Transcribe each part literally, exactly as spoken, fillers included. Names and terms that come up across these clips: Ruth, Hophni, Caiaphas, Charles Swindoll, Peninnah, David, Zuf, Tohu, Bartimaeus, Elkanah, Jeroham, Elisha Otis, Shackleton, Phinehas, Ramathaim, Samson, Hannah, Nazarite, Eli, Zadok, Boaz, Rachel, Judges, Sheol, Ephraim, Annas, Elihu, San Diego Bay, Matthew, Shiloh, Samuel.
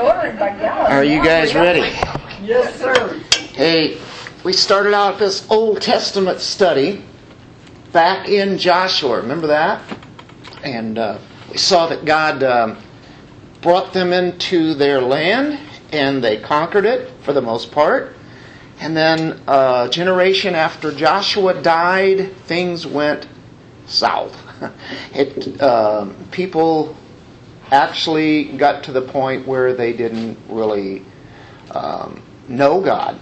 ordering by God. Are you guys ready? Yes, sir. Hey, we started out this Old Testament study back in Joshua. Remember that? And uh, we saw that God um, brought them into their land, and they conquered it for the most part. And then a uh, generation after Joshua died, things went south. It uh, people actually got to the point where they didn't really um, know God.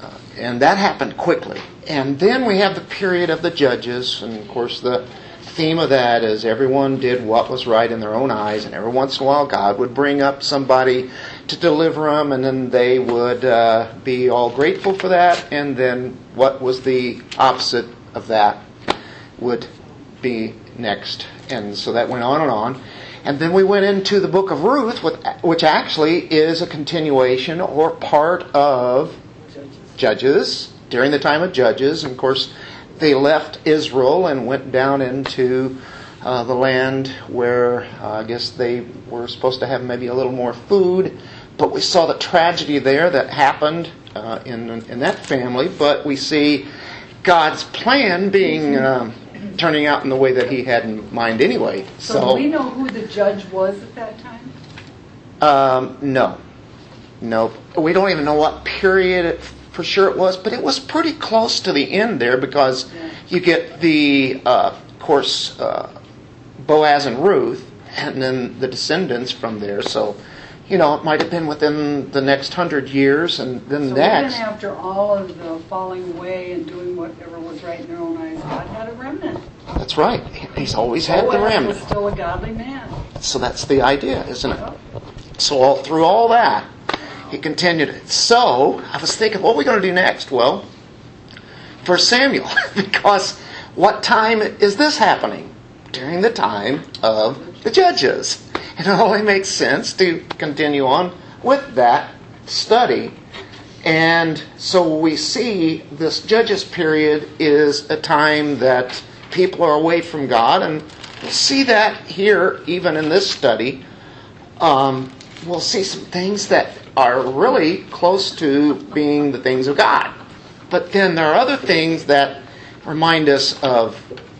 Uh, and that happened quickly. And then we have the period of the Judges, and of course the theme of that is everyone did what was right in their own eyes, and every once in a while God would bring up somebody to deliver them, and then they would uh, be all grateful for that, and then what was the opposite of that would be next. And so that went on and on. And then we went into the book of Ruth, which actually is a continuation or part of Judges, during the time of Judges, and of course they left Israel and went down into uh, the land where uh, I guess they were supposed to have maybe a little more food. But we saw the tragedy there that happened uh, in in that family. But we see God's plan being um, turning out in the way that He had in mind anyway. So, so do we know who the judge was at that time? Um, no. Nope. We don't even know what period it for sure it was, but it was pretty close to the end there, because you get the, uh, of course, uh, Boaz and Ruth, and then the descendants from there. So, you know, it might have been within the next hundred years, and then so next. So even after all of the falling away and doing whatever was right in their own eyes, God had a remnant. That's right. He's always had Boaz the remnant. Boaz was still a godly man. So that's the idea, isn't it? So all through all that, He continued it. So, I was thinking, what are we going to do next? Well, First Samuel, because what time is this happening? During the time of the Judges. It only makes sense to continue on with that study. And so we see this Judges period is a time that people are away from God, and we'll see that here, even in this study. Um, we'll see some things that are really close to being the things of God. But then there are other things that remind us of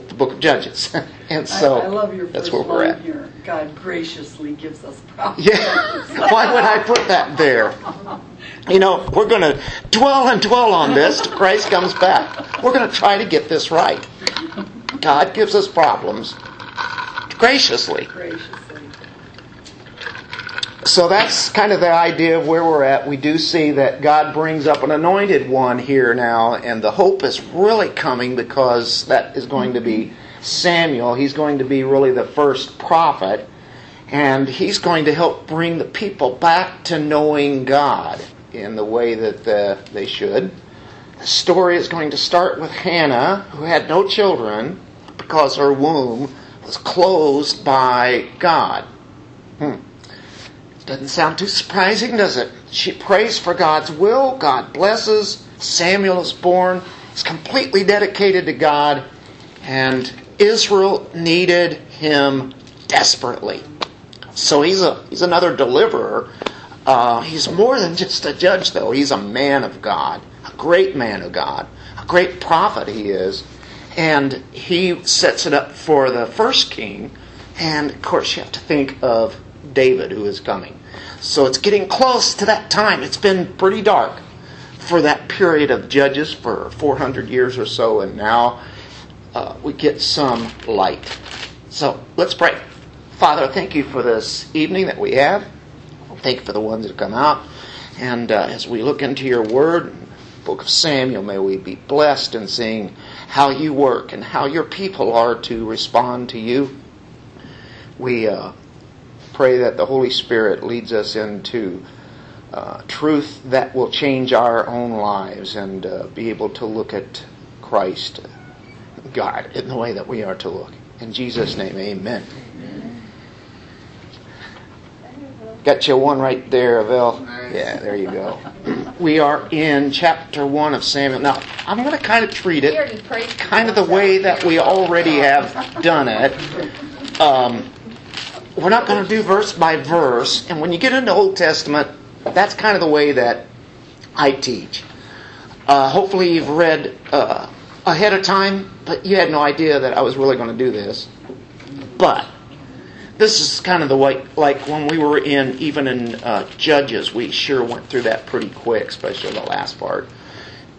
the book of Judges. And so I, I love your that's where we're at. Here. God graciously gives us problems. Yeah. Why would I put that there? You know, we're going to dwell and dwell on this till Christ comes back. We're going to try to get this right. God gives us problems graciously. Graciously. So that's kind of the idea of where we're at. We do see that God brings up an anointed one here now, and the hope is really coming because that is going to be Samuel. He's going to be really the first prophet, and he's going to help bring the people back to knowing God in the way that uh, they should. The story is going to start with Hannah, who had no children because her womb was closed by God. Hmm. Doesn't sound too surprising, does it? She prays for God's will. God blesses. Samuel is born. He's completely dedicated to God. And Israel needed him desperately. So he's a he's another deliverer. Uh, he's more than just a judge, though. He's a man of God, a great man of God, a great prophet he is. And he sets it up for the first king. And, of course, you have to think of David, who is coming. So it's getting close to that time. It's been pretty dark for that period of Judges for four hundred years or so, and now uh, we get some light. So let's pray. Father, thank you for this evening that we have. Thank you for the ones that have come out. And uh, as we look into your word, book of Samuel, may we be blessed in seeing how you work and how your people are to respond to you. We uh pray that the Holy Spirit leads us into uh, truth that will change our own lives and uh, be able to look at Christ, God, in the way that we are to look. In Jesus' name, amen. Amen. Got you one right there, Avil. Nice. Yeah, there you go. We are in chapter one of Samuel. Now, I'm going to kind of treat it kind of the way that we already have done it. Um we're not going to do verse by verse. And when you get into Old Testament, that's kind of the way that I teach. Uh, hopefully you've read uh, ahead of time, but you had no idea that I was really going to do this. But this is kind of the way, like when we were in, even in uh, Judges, we sure went through that pretty quick, especially the last part.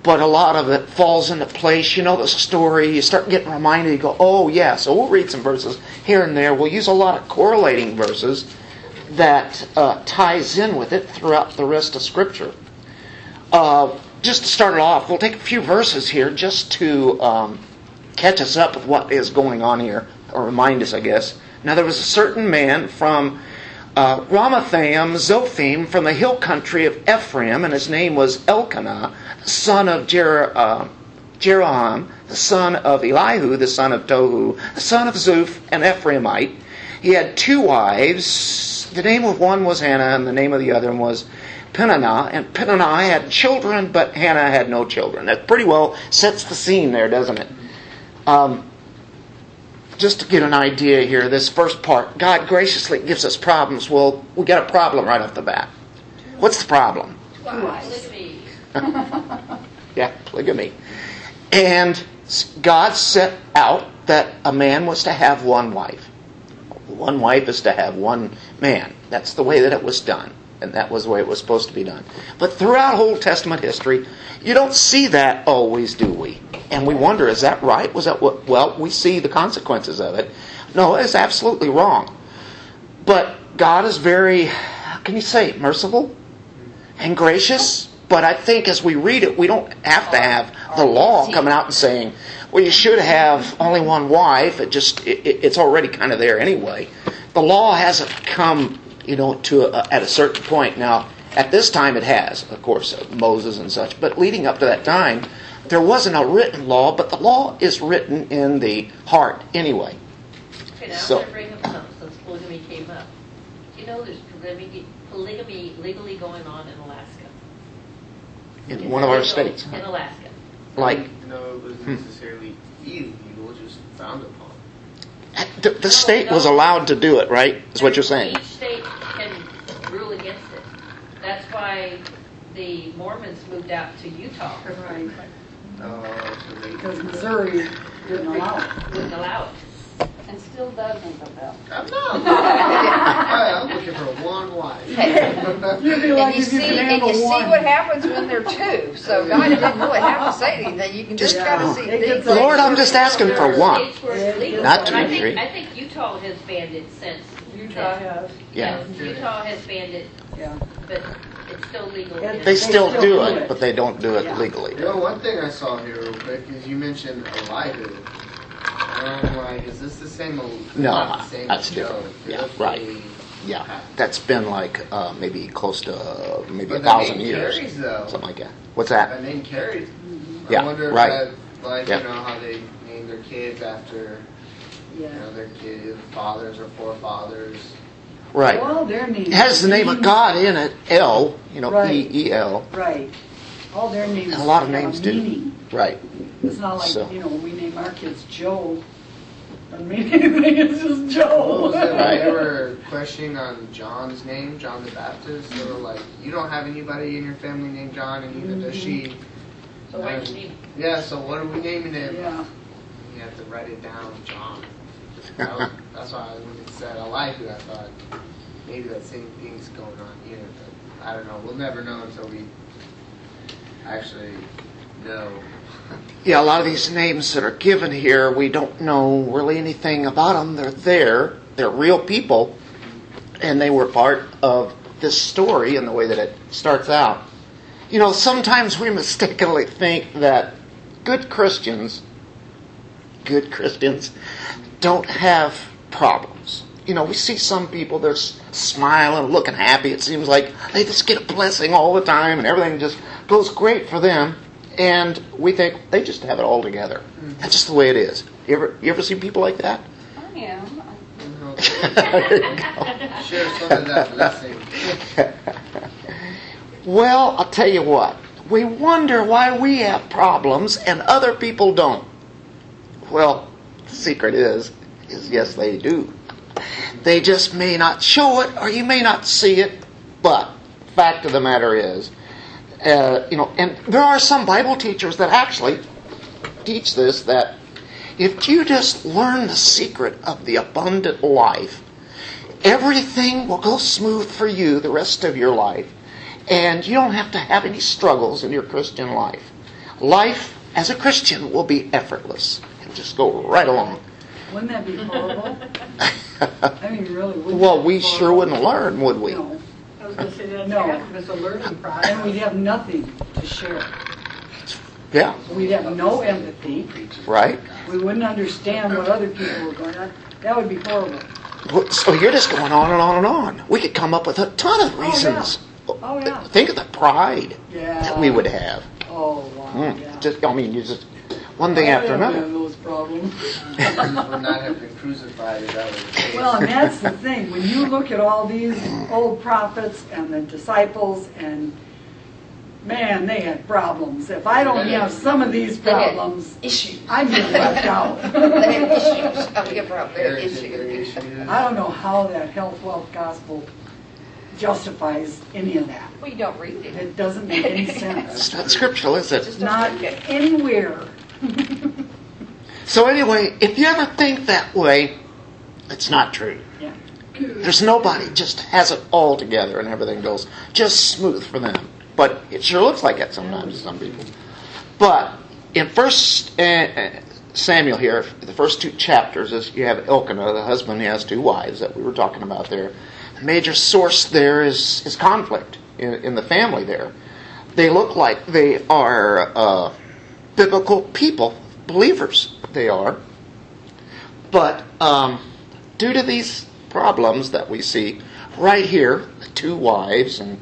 But a lot of it falls into place. You know the story. You start getting reminded. You go, oh yeah, so we'll read some verses here and there. We'll use a lot of correlating verses that uh, ties in with it throughout the rest of Scripture. Uh, just to start it off, we'll take a few verses here just to um, catch us up with what is going on here, or remind us, I guess. Now there was a certain man from uh, Ramathaim, Zophim, from the hill country of Ephraim, and his name was Elkanah, son of Jer- uh, Jeroham, the son of Elihu, the son of Tohu, the son of Zuf, an Ephraimite. He had two wives. The name of one was Hannah, and the name of the other was Peninnah. And Peninnah had children, but Hannah had no children. That pretty well sets the scene there, doesn't it? Um, just to get an idea here, this first part, God graciously gives us problems. Well, we got a problem right off the bat. What's the problem? Polygamy. yeah, polygamy. And God set out that a man was to have one wife. One wife is to have one man. That's the way that it was done. And that was the way it was supposed to be done. But throughout Old Testament history, you don't see that always, do we? And we wonder, is that right? Was that what? Well, we see the consequences of it. No, it's absolutely wrong. But God is very, how can you say, merciful and gracious. But I think as we read it, we don't have to have the law coming out and saying, well, you should have only one wife. It just it, it's already kind of there anyway. The law hasn't come, you know, to a, at a certain point. Now, at this time it has, of course, Moses and such. But leading up to that time, there wasn't a written law, but the law is written in the heart anyway. Okay, now so, I'm going to bring up something since polygamy came up. Do you know there's polygamy, polygamy legally going on in Alaska? In one of our states. In Alaska. Like? No, it wasn't necessarily illegal, just found upon. The, the no, state no. was allowed to do it, right? Is what you're saying. Each state can rule against it. That's why the Mormons moved out to Utah. Right. Uh, because Missouri didn't allow it. Wouldn't allow it. And still doesn't allow it. I'm not. I'm looking for one wife. And you see, and you see what happens when there are two. So God didn't really have to say anything. You can just yeah. kind of see things. Lord, I'm just asking for one, not two or three. I think Utah has banned it since. Utah has. Yeah. Utah has banned it. Yeah. But it's still legal. They, they still, still do it, it, but they don't do it yeah. legally. You know, one thing I saw here real quick is you mentioned Elihu. I'm like, is this the same old? No, not the same that's different. Yeah, right. Yeah, that's been like uh, maybe close to uh, maybe a thousand years, carries, something like that. What's that? The name carries. Mm-hmm. Yeah, I wonder right. if that, like yeah. you know how they name their kids after yeah. you know their kids, fathers or forefathers. Right. Well, their names. It has the name of God in it. El, you know, right. E E L. Right. All their names. And a lot of names do. Right. It's not like, so. you know, when we name our kids Joe, I mean, it's just Joe. Well, that right. They were questioning on John's name, John the Baptist. They were like, you don't have anybody in your family named John, and neither mm-hmm. does she. So why do you name him? Yeah, so what are we naming him? Yeah. You have to write it down, John. That was, that's why when it said Elihu, I thought maybe that same thing's going on here. But I don't know. We'll never know until we actually know. Yeah, a lot of these names that are given here, we don't know really anything about them. They're there. They're real people. And they were part of this story in the way that it starts out. You know, sometimes we mistakenly think that good Christians, good Christians, don't have problems. You know, we see some people, they're smiling, looking happy. It seems like they just get a blessing all the time and everything just goes great for them. And we think they just have it all together. Mm-hmm. That's just the way it is. You ever, you ever see people like that? I am. Share some of that blessing. Well, I'll tell you what. We wonder why we have problems and other people don't. Well, the secret is, is yes, they do. They just may not show it, or you may not see it, but fact of the matter is, uh, you know, and there are some Bible teachers that actually teach this, that if you just learn the secret of the abundant life, everything will go smooth for you the rest of your life, and you don't have to have any struggles in your Christian life. Life as a Christian will be effortless. It'll just go right along. Wouldn't that be horrible? I mean, really, wouldn't Well, we horrible? sure wouldn't learn, would we? No. I was going to say that. No, it's a learning problem. And we'd have nothing to share. Yeah. We'd have no empathy. Right. We wouldn't understand what other people were going on. That would be horrible. So you're just going on and on and on. We could come up with a ton of reasons. Oh, yeah. Oh, yeah. Think of the pride yeah. that we would have. Oh, wow. Mm. Yeah. Just, I mean, you just... One thing after another. Those problems. We're not having crucified it out of the case. Well, and that's the thing. When you look at all these old prophets and the disciples, and man, they had problems. If I don't have some of these problems, issues. I'm getting left out. They have issues. I'll get brought their issues. I don't know how that health, wealth gospel justifies any of that. We don't read it. It doesn't make any sense. It's not scriptural, is it? It's not anywhere. So anyway, if you ever think that way, it's not true. Yeah. There's nobody just has it all together and everything goes just smooth for them. But it sure looks like that sometimes to some people. But in First Samuel here, the first two chapters, is you have Elkanah, the husband, he has two wives that we were talking about there. The major source there is, is conflict in, in the family there. They look like they are... Uh, biblical people, believers they are, but um, due to these problems that we see right here, the two wives, and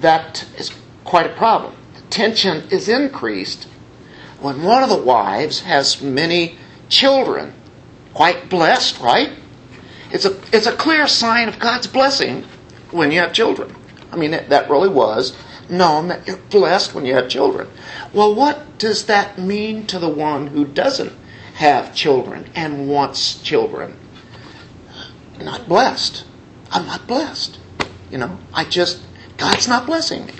that is quite a problem. The tension is increased when one of the wives has many children. Quite blessed, right? It's a it's a clear sign of God's blessing when you have children. I mean, that, that really was known that you're blessed when you have children. Well, what does that mean to the one who doesn't have children and wants children? Not blessed. I'm not blessed. You know, I just, God's not blessing me.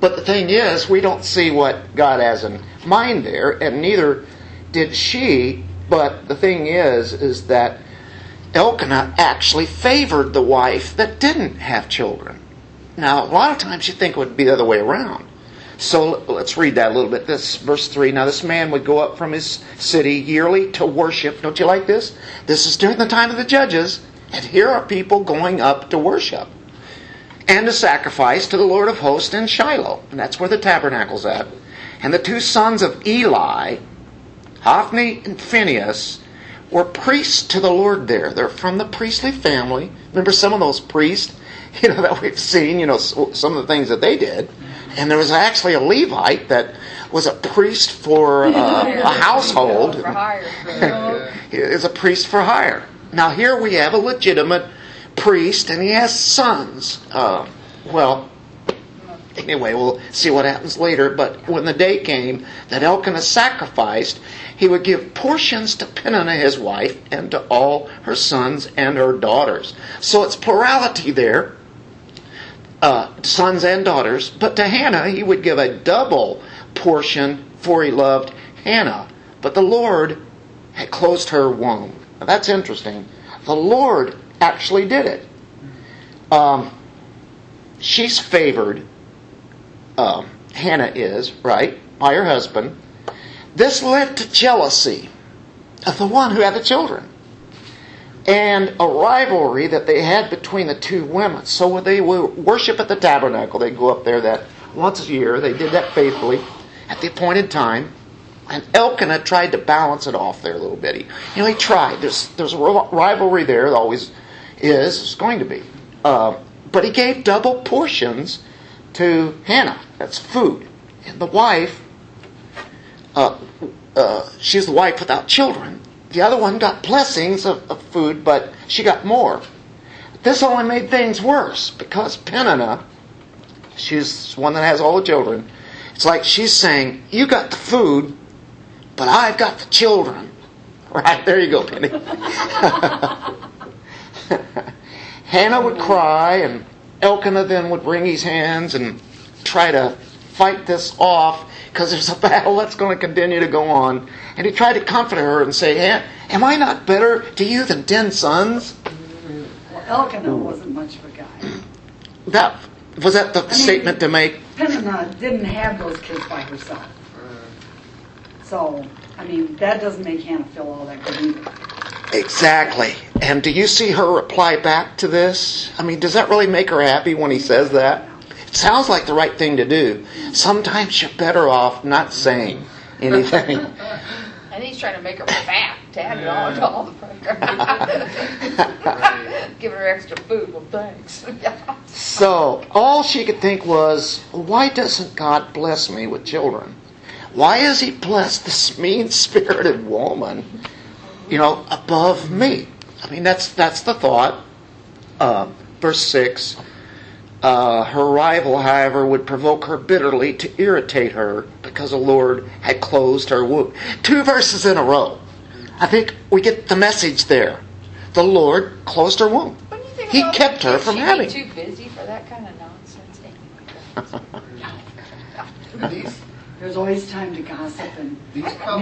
But the thing is, we don't see what God has in mind there, and neither did she. But the thing is, is that Elkanah actually favored the wife that didn't have children. Now, a lot of times you think it would be the other way around. So let's read that a little bit. This verse three. Now this man would go up from his city yearly to worship. Don't you like this? This is during the time of the judges. And here are people going up to worship and to sacrifice to the Lord of hosts in Shiloh. And that's where the tabernacle's at. And the two sons of Eli, Hophni and Phinehas, were priests to the Lord there. They're from the priestly family. Remember some of those priests? You know, that we've seen, you know, some of the things that they did. And there was actually a Levite that was a priest for uh, a household. For hire. It's a priest for hire. Now here we have a legitimate priest, and he has sons. Uh, well, anyway, we'll see what happens later. But when the day came that Elkanah sacrificed, he would give portions to Peninnah, his wife, and to all her sons and her daughters. So it's plurality there, uh, sons and daughters. But to Hannah, he would give a double portion, for he loved Hannah. But the Lord had closed her womb. Now that's interesting. The Lord actually did it. Um, she's favored, um, Hannah is, right, by her husband. This led to jealousy of the one who had the children and a rivalry that they had between the two women. So when they worship at the tabernacle, they go up there that once a year. They did that faithfully at the appointed time. And Elkanah tried to balance it off there a little bit. He, you know, he tried. There's there's a rivalry there. There always is. It's going to be. Uh, but he gave double portions to Hannah. That's food. And the wife... Uh, uh, she's the wife without children. The other one got blessings of, of food, but she got more. This only made things worse because Peninnah, she's the one that has all the children. It's like she's saying, "You got the food, but I've got the children." Right, there you go, Penny. Hannah would cry, and Elkanah then would wring his hands and try to fight this off because there's a battle that's going to continue to go on. And he tried to comfort her and say, Hannah, am I not better to you than ten sons? Well, Elkanah wasn't much of a guy. That was that the I mean, statement to make? Peninnah didn't have those kids by herself. So, I mean, that doesn't make Hannah feel all that good either. Exactly. And do you see her reply back to this? I mean, does that really make her happy when he says that? It sounds like the right thing to do. Sometimes you're better off not saying anything. I think he's trying to make her fat, to add yeah. on to all the right. Giving her extra food, well, thanks. So, all she could think was, why doesn't God bless me with children? Why has He blessed this mean-spirited woman? You know, above me. I mean, that's that's the thought. Uh, verse six, uh, her rival, however, would provoke her bitterly to irritate her because the Lord had closed her womb. Two verses in a row. I think we get the message there. The Lord closed her womb. What do you think He about kept her from having. Too busy for that kind of nonsense. These, There's always time to gossip and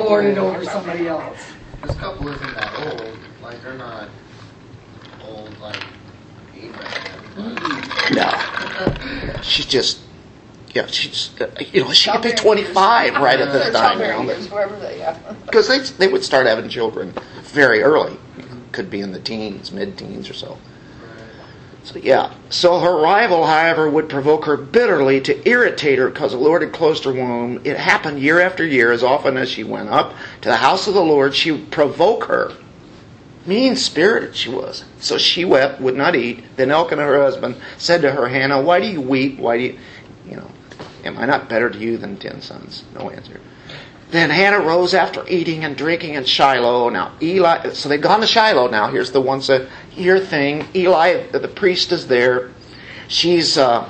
lord it over somebody else. This couple isn't that old. Like, they're not old like Abraham. No. She's just, yeah, she's, you know, she could be twenty-five right at this time. Because they they would start having children very early. Could be in the teens, mid-teens or so. So, yeah. So her rival, however, would provoke her bitterly to irritate her because the Lord had closed her womb. It happened year after year. As often as she went up to the house of the Lord, she would provoke her. Mean-spirited she was. So she wept, would not eat. Then Elkanah, her husband, said to her, Hannah, why do you weep? Why do you, you know, am I not better to you than ten sons? No answer. Then Hannah rose after eating and drinking in Shiloh. Now Eli, so they've gone to Shiloh now. Here's the one year thing. Eli, the priest, is there. She's uh,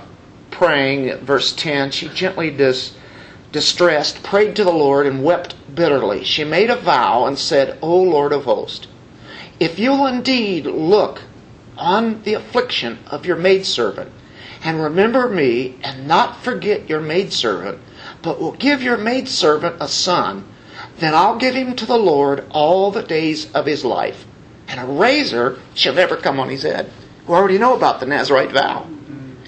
praying. Verse ten, she gently dis, distressed, prayed to the Lord, and wept bitterly. She made a vow and said, O Lord of hosts, if you'll indeed look on the affliction of your maidservant, and remember me, and not forget your maidservant, but will give your maidservant a son, then I'll give him to the Lord all the days of his life. And a razor shall never come on his head. We already know about the Nazarite vow.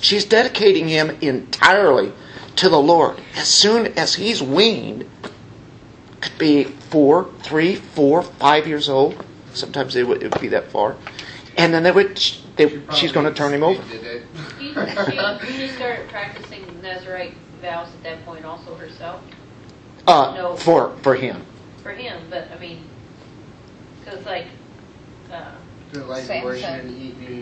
She's dedicating him entirely to the Lord. As soon as he's weaned, could be four, three, four, five years old. Sometimes it would, it would be that far. And then they would, they, she's going to turn him over. She, she, she started practicing the Nazarite vows at that point also herself? Uh, no, for for him. For him, but I mean, because like, uh, like Samson,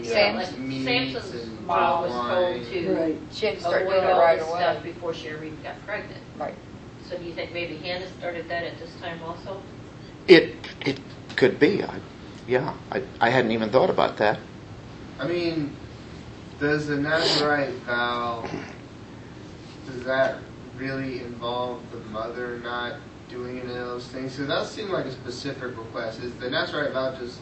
yeah, like Samson's mom was told to right. she had to start avoid doing all right this away. Stuff before she ever even got pregnant. Right. So do you think maybe Hannah started that at this time also? It it could be. I, yeah, I I hadn't even thought about that. I mean, does the Nazarite vow? Does that really involve the mother not doing any of those things? So that seemed like a specific request. Is the Nazarite vow just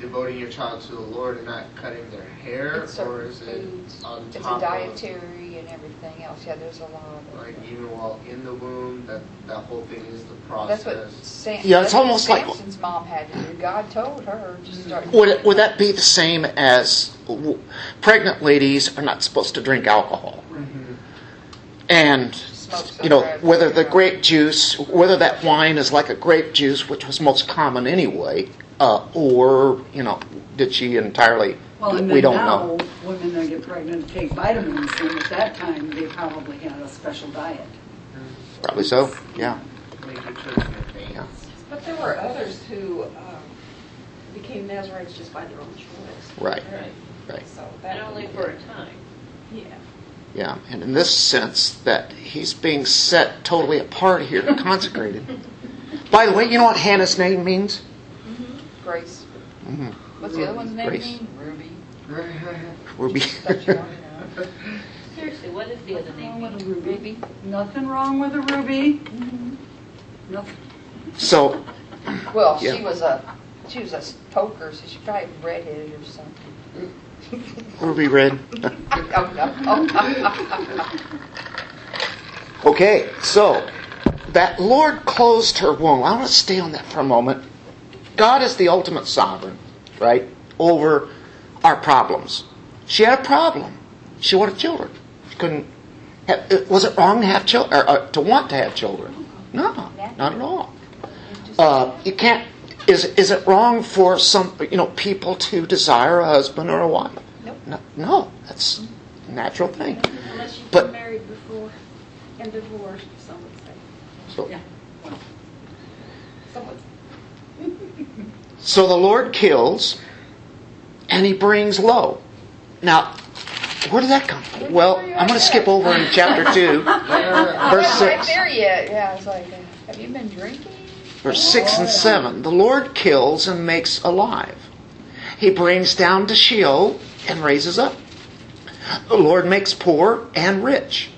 devoting your child to the Lord and not cutting their hair? It's or is it on it's top a dietary of, and everything else. Yeah, there's a lot of like it. Even while in the womb, that, that whole thing is the process. That's what Sam, yeah, that's it's almost what Samson's like, mom had to do. God told her to start. Would, it, would that be the same as pregnant ladies are not supposed to drink alcohol? Mm-hmm. And, you know, whether the grape juice, whether that wine is like a grape juice, which was most common anyway, uh, or, you know, did she entirely, well, and we don't now, know. Women that get pregnant take vitamins, and at that time they probably had a special diet. Probably so, yeah. yeah. But there were others who um, became Nazarites just by their own choice. Right, right. right. So that and only for a time. Yeah. Yeah, and in this sense that he's being set totally apart here, consecrated. By the way, you know what Hannah's name means? Mm-hmm. Grace. Mm-hmm. What's the other one's name Grace. mean? Ruby. Ruby. Seriously, what is the other name? With a ruby? Nothing wrong with a ruby. Mm-hmm. Nothing. So. Well, yeah. she was a. She was a toker, so she probably redheaded or something. Ruby red. Okay, so that Lord closed her womb. I want to stay on that for a moment. God is the ultimate sovereign, right, over our problems. She had a problem. She wanted children. She couldn't. Have, was it wrong to have children? Or, uh, to want to have children? No, not at all. Uh, you can't. Is is it wrong for some you know people to desire a husband or a wife? Nope. No, no, that's a natural thing. Unless you've been married before and divorced, some would say. So, yeah. Someone. So the Lord kills, and He brings low. Now, where did that come from? Well, I'm going to skip over in chapter two, verse six. There yet? Yeah, it's like, have you been drinking? Verse six and seven. The Lord kills and makes alive. He brings down to Sheol and raises up. The Lord makes poor and rich.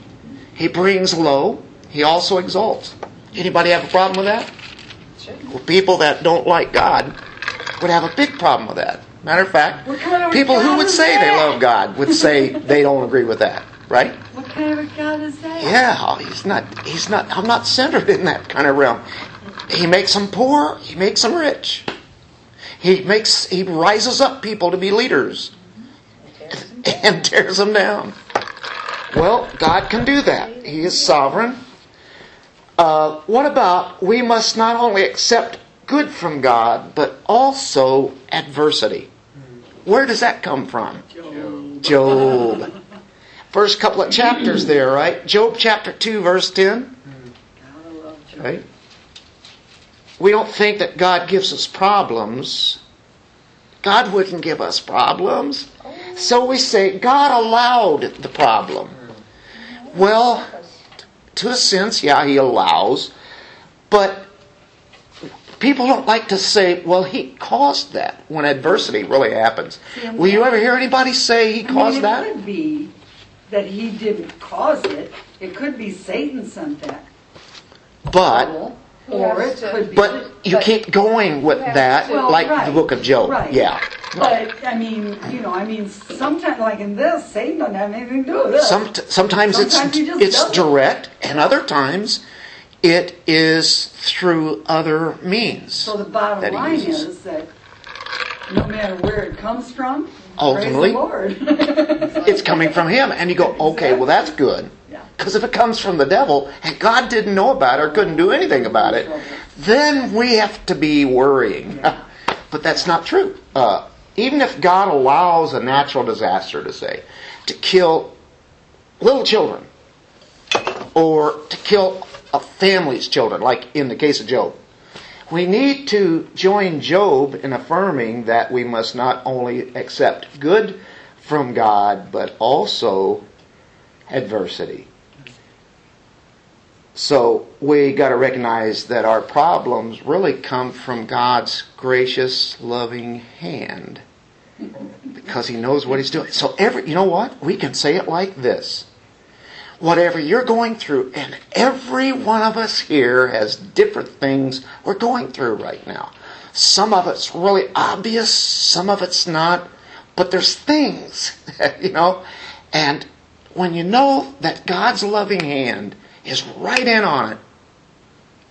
He brings low. He also exalts. Anybody have a problem with that? Sure. Well, people that don't like God would have a big problem with that. Matter of fact, people who would say they love God would say they don't agree with that, right? What kind of God is that? Yeah, he's not. He's not. I'm not centered in that kind of realm. He makes them poor. He makes them rich. He makes. He rises up people to be leaders, and tears them down. And tears them down. Well, God can do that. He is sovereign. Uh, what about we must not only accept good from God, but also adversity. Where does that come from? Job. Job. First couple of chapters there, right? Job chapter two, verse ten. Right? We don't think that God gives us problems. God wouldn't give us problems. So we say, God allowed the problem. Well, to a sense, yeah, He allows. But people don't like to say, well, He caused that, when adversity really happens. See, Will you ever hear anybody say he I caused mean, it that? It could be that He didn't cause it. It could be Satan sent that. But, or, or it could be. But you but, keep going with that, well, like right, the book of Job. Right. Yeah. But, I mean, you know, I mean, sometimes, like in this, Satan doesn't have anything to do with this. Some, sometimes, sometimes it's, it's direct, and other times it is through other means. So the bottom line is that no matter where it comes from, ultimately, praise the Lord. It's coming from Him. And you go, okay, well, that's good. Because if it comes from the devil, and God didn't know about it or couldn't do anything about it, then we have to be worrying. But that's not true. Uh, even if God allows a natural disaster, to say, to kill little children, or to kill of families' children, like in the case of Job. We need to join Job in affirming that we must not only accept good from God, but also adversity. So we got to recognize that our problems really come from God's gracious, loving hand, because He knows what He's doing. So every, you know what? We can say it like this. Whatever you're going through, and every one of us here has different things we're going through right now. Some of it's really obvious, some of it's not, but there's things, you know. And when you know that God's loving hand is right in on it,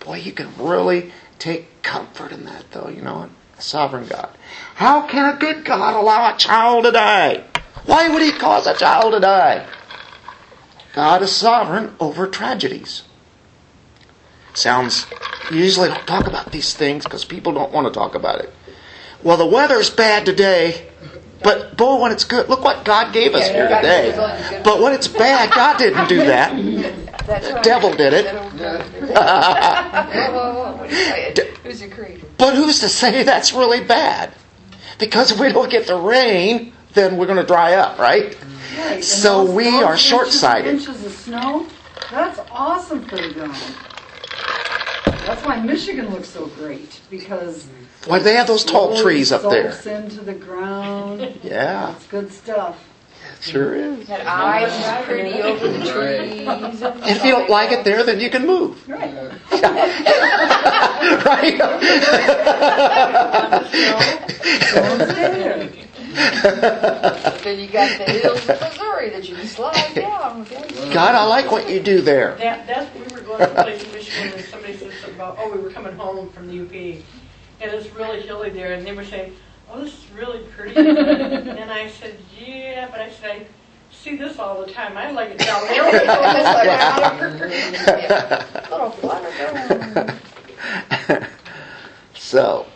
boy, you can really take comfort in that, though, you know, a sovereign God. How can a good God allow a child to die? Why would He cause a child to die? God is sovereign over tragedies. Sounds, you usually don't talk about these things because people don't want to talk about it. Well, the weather's bad today, but boy, when it's good, look what God gave us here today. But when it's bad, God didn't do that. The devil did it. Who's your creator? But who's to say that's really bad? Because if we don't get the rain, then we're going to dry up, right? Right. So we are short-sighted. Inches of snow, that's awesome for the ground. That's why Michigan looks so great, because why do they have those tall trees up there? Soaks into the ground. Yeah, it's good stuff. It sure is. That eye is pretty over the trees. If you don't like it there, then you can move. Right. right? Then you got the hills of Missouri that you can slide down. God, I like what you do there. That, that's we were going to a place in Michigan and somebody said something about, oh, we were coming home from the U P. And it's really hilly there. And they were saying, oh, this is really pretty. And I said, yeah, but I said, I see this all the time. I like it down there. Like, little flutter. So,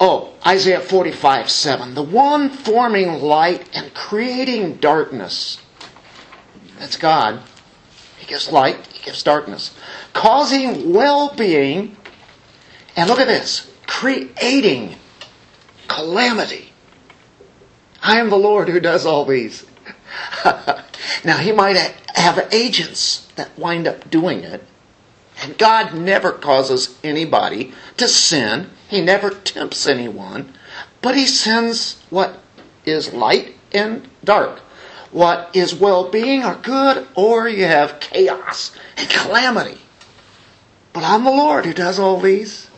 oh, Isaiah forty-five seven. The one forming light and creating darkness. That's God. He gives light, He gives darkness. Causing well-being. And look at this. Creating calamity. I am the Lord who does all these. Now, He might have agents that wind up doing it. And God never causes anybody to sin. He never tempts anyone. But He sends what is light and dark. What is well-being or good, or you have chaos and calamity. But I'm the Lord who does all these.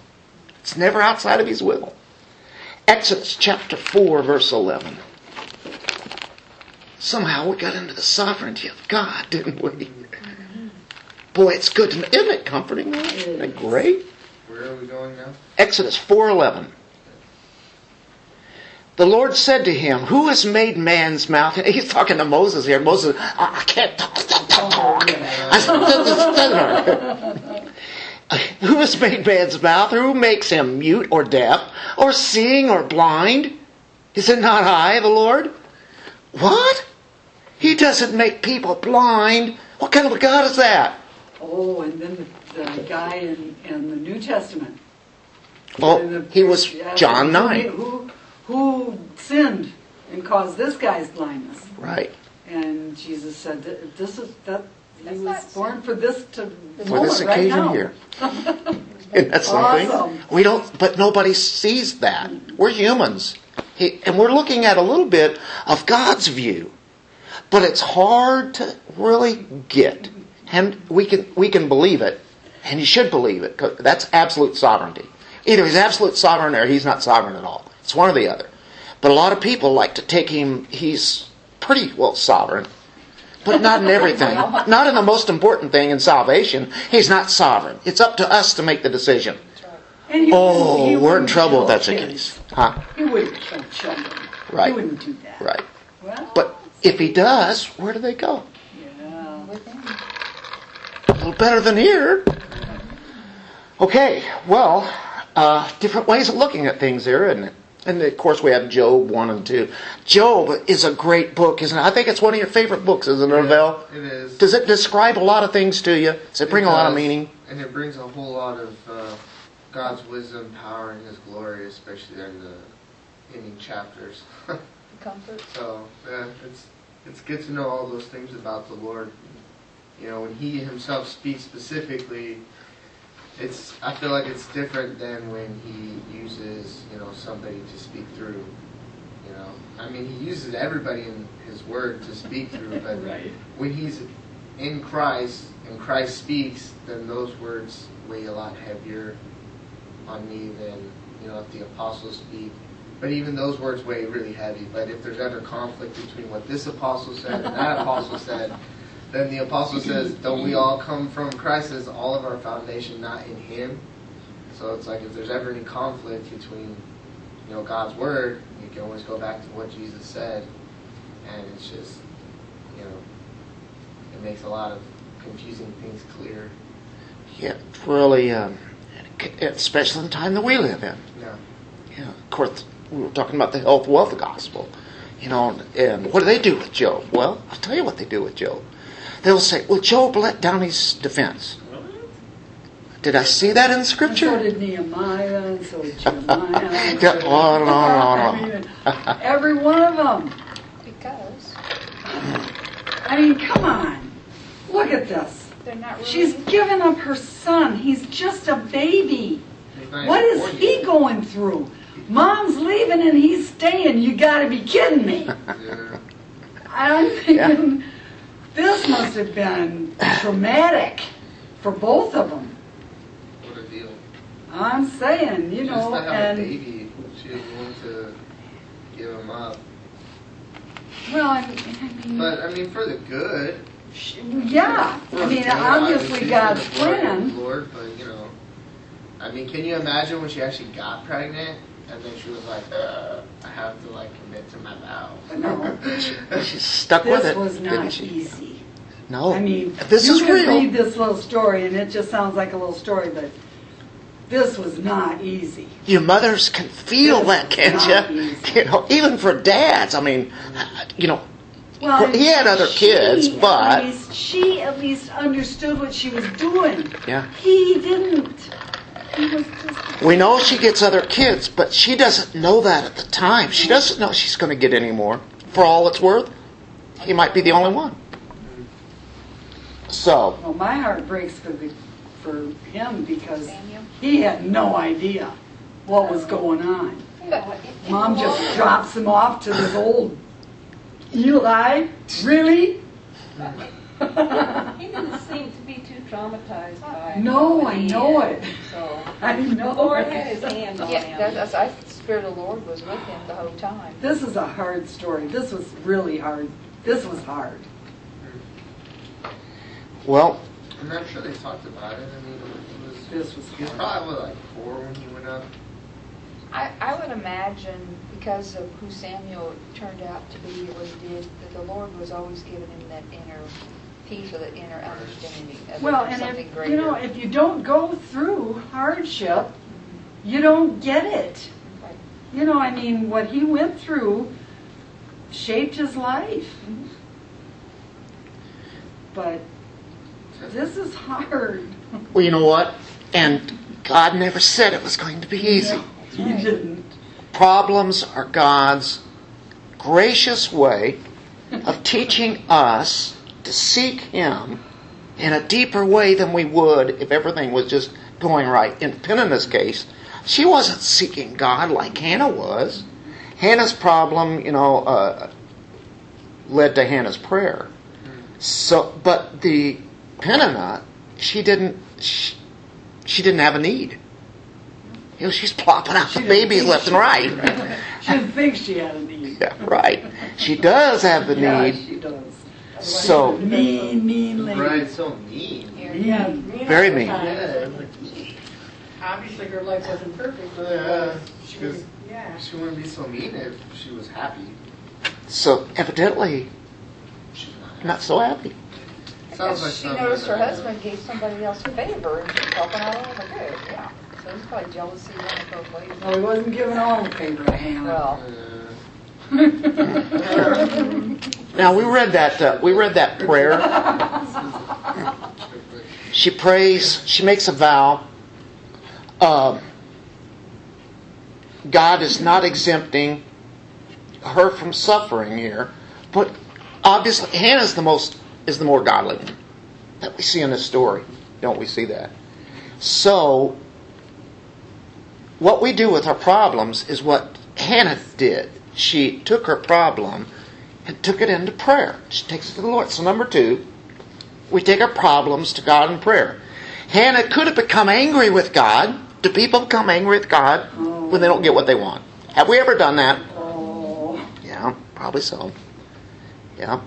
It's never outside of His will. Exodus chapter four, verse eleven. Somehow we got into the sovereignty of God, didn't we? Boy, it's good. Isn't it comforting? Isn't it great? Where are we going now? Exodus four eleven. The Lord said to him, who has made man's mouth? He's talking to Moses here. Moses, I can't talk. talk, talk. I stutter. Who has made man's mouth? Who makes him mute or deaf or seeing or blind? Is it not I, the Lord? What? He doesn't make people blind. What kind of a God is that? Oh, and then the, the guy in, in the New Testament. Oh, the, he was yeah, John nine. Who, who sinned and caused this guy's blindness? Right. And Jesus said, "This is that." He was born for this to for moment, this occasion right here. Isn't that something? Awesome. We don't, but nobody sees that. We're humans, he, and we're looking at a little bit of God's view, but it's hard to really get. And we can we can believe it, and you should believe it. Cause that's absolute sovereignty. Either He's absolute sovereign or He's not sovereign at all. It's one or the other. But a lot of people like to take Him. He's pretty well sovereign. But not in everything. Not in the most important thing in salvation. He's not sovereign. It's up to us to make the decision. And you, oh, you we're in trouble if that's the case. Huh? He wouldn't kill children. Right. He wouldn't do that. Right. Well, but if He does, where do they go? Yeah. A little better than here. Okay, well, uh, different ways of looking at things there, isn't it? And of course we have Job one and two. Job is a great book, isn't it? I think it's one of your favorite books, isn't it, Norvell? Yeah, it is. Does it describe a lot of things to you? Does it bring it does, a lot of meaning? And it brings a whole lot of uh, God's wisdom, power, and His glory, especially in the ending chapters. The comfort. So uh, it's it's good to know all those things about the Lord. You know, when He Himself speaks specifically. It's. I feel like it's different than when He uses, you know, somebody to speak through. You know, I mean, He uses everybody in His Word to speak through, but right. When He's in Christ and Christ speaks, then those words weigh a lot heavier on me than, you know, if the apostles speak. But even those words weigh really heavy. But if there's ever conflict between what this apostle said and that apostle said. Then the apostle says, don't we all come from Christ as all of our foundation, not in Him? So it's like if there's ever any conflict between, you know, God's Word, you can always go back to what Jesus said. And it's just, you know, it makes a lot of confusing things clear. Yeah, really, um, especially in the time that we live in. Yeah. Yeah, of course, we were talking about the health, wealth gospel. You know, and what do they do with Job? Well, I'll tell you what they do with Job. They'll say, well, Job let down his defense. Did I see that in Scripture? And so did Nehemiah, and so did Jeremiah. And so did on and on and on. Every one of them. Because. I mean, come on. Look at this. They're not really... She's given up her son. He's just a baby. What is he going through? Mom's leaving and he's staying. You got to be kidding me. Yeah. I'm thinking... Yeah. This must have been traumatic for both of them. What a deal. I'm saying, you know, just to have and a baby, she was willing to give him up. Well, I mean, I mean, but I mean, for the good. She, yeah, for I mean, good, obviously God's plan. Lord, but you know, I mean, can you imagine when she actually got pregnant? And then she was like, uh, I have to, like, commit to my vow. No. She stuck with it. This was not easy. No. I mean, this is real. You can read this little story, and it just sounds like a little story, but this was not easy. You mothers can feel that, can't you? You know, even for dads. I mean, you know, well, he had other kids, but... She at least understood what she was doing. Yeah. He didn't. We know she gets other kids, but she doesn't know that at the time. She doesn't know she's going to get any more. For all it's worth, he might be the only one. So. Well, my heart breaks for the, for him because he had no idea what was going on. Mom just drops him off to this old Eli. Really? He didn't seem to be too traumatized by no, it. No, I know it. So I know the Lord had his hand on yeah, him. That's, that's, I, the Spirit of the Lord was with him the whole time. This is a hard story. This was really hard. This was hard. Well, I'm not sure they talked about it. I mean, it was, this was, he was probably like four when he went up. I, I would imagine because of who Samuel turned out to be, it was did that the Lord was always giving him that inner peace or the inner understanding of well, and something if, greater. You know, if you don't go through hardship, mm-hmm. you don't get it. Right. You know, I mean, what he went through shaped his life. Mm-hmm. But this is hard. Well, you know what? And God never said it was going to be easy. Yeah. He didn't. Problems are God's gracious way of teaching us to seek Him in a deeper way than we would if everything was just going right. In Peninnah's case, she wasn't seeking God like Hannah was. Hannah's problem, you know, uh, led to Hannah's prayer. So, but the Peninnah, she didn't. She, she didn't have a need. You know, she's plopping out she the babies left and right. right. She didn't think she had a need. Yeah, right. She does have the yeah, need. She does. So mean, mean lady. Right, so mean. Yeah, mean very mean. Yeah. Obviously, her life wasn't perfect. Uh, she was. Yeah. She wouldn't be so mean if she was happy. So evidently, she's not so happy. Sounds like she noticed her husband gave somebody else a favor and she's talking all over the good. Yeah. So it was probably jealousy one of both ways. No, he wasn't giving all the favor to Hannah. Well. Now we read that uh, we read that prayer. She prays. She makes a vow. Uh, God is not exempting her from suffering here, but obviously Hannah's the most is the more godly one that we see in this story. Don't we see that? So. What we do with our problems is what Hannah did. She took her problem and took it into prayer. She takes it to the Lord. So number two, we take our problems to God in prayer. Hannah could have become angry with God. Do people become angry with God when they don't get what they want? Have we ever done that? Yeah, probably so. Yeah.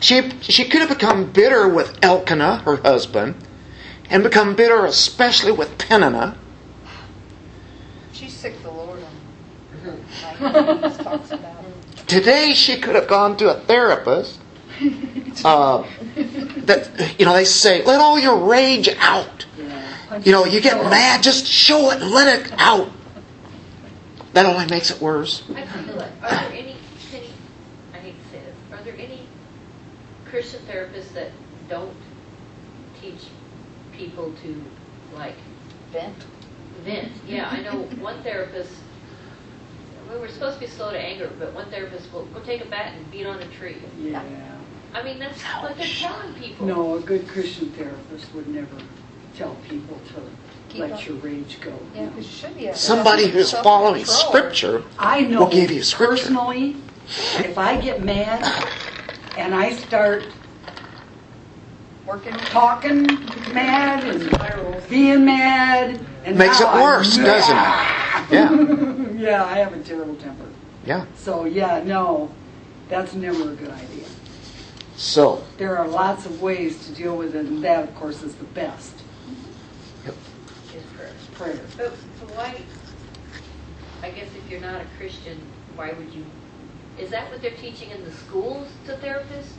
She, she could have become bitter with Elkanah, her husband, and become bitter especially with Peninnah. She sick the Lord on her. Today she could have gone to a therapist. Uh, that you know they say, let all your rage out. Yeah. You know, you get mad, just show it, let it out. That only makes it worse. I feel like, are there any, any? I hate to say this. Are there any Christian therapists that don't teach people to like vent? Vent. Yeah, I know one therapist, we were supposed to be slow to anger, but one therapist will go take a bat and beat on a tree. Yeah. I mean, that's Ouch. What they're telling people. No, a good Christian therapist would never tell people to Keep let up. Your rage go. Yeah, no. It should be a Somebody who's so following control. Scripture I know will give you scripture. Personally, if I get mad and I start working, talking mad and being mad. And makes it worse, I'm, doesn't yeah. it? Yeah. Yeah, I have a terrible temper. Yeah. So, yeah, no, that's never a good idea. So. There are lots of ways to deal with it, and that, of course, is the best. Yep. Is prayer. Prayer. But, so why, I guess if you're not a Christian, why would you, is that what they're teaching in the schools to therapists?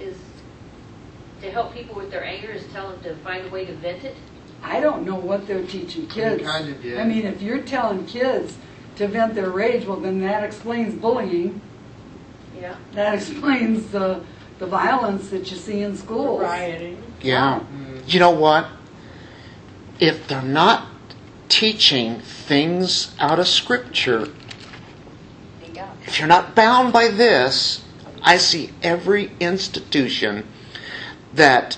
Is to help people with their anger, is tell them to find a way to vent it? I don't know what they're teaching kids. I mean, kind of, yeah. I mean, if you're telling kids to vent their rage, well, then that explains bullying. Yeah. That explains the the violence that you see in schools. The rioting. Yeah. Mm-hmm. You know what? If they're not teaching things out of Scripture, yeah. if you're not bound by this, I see every institution that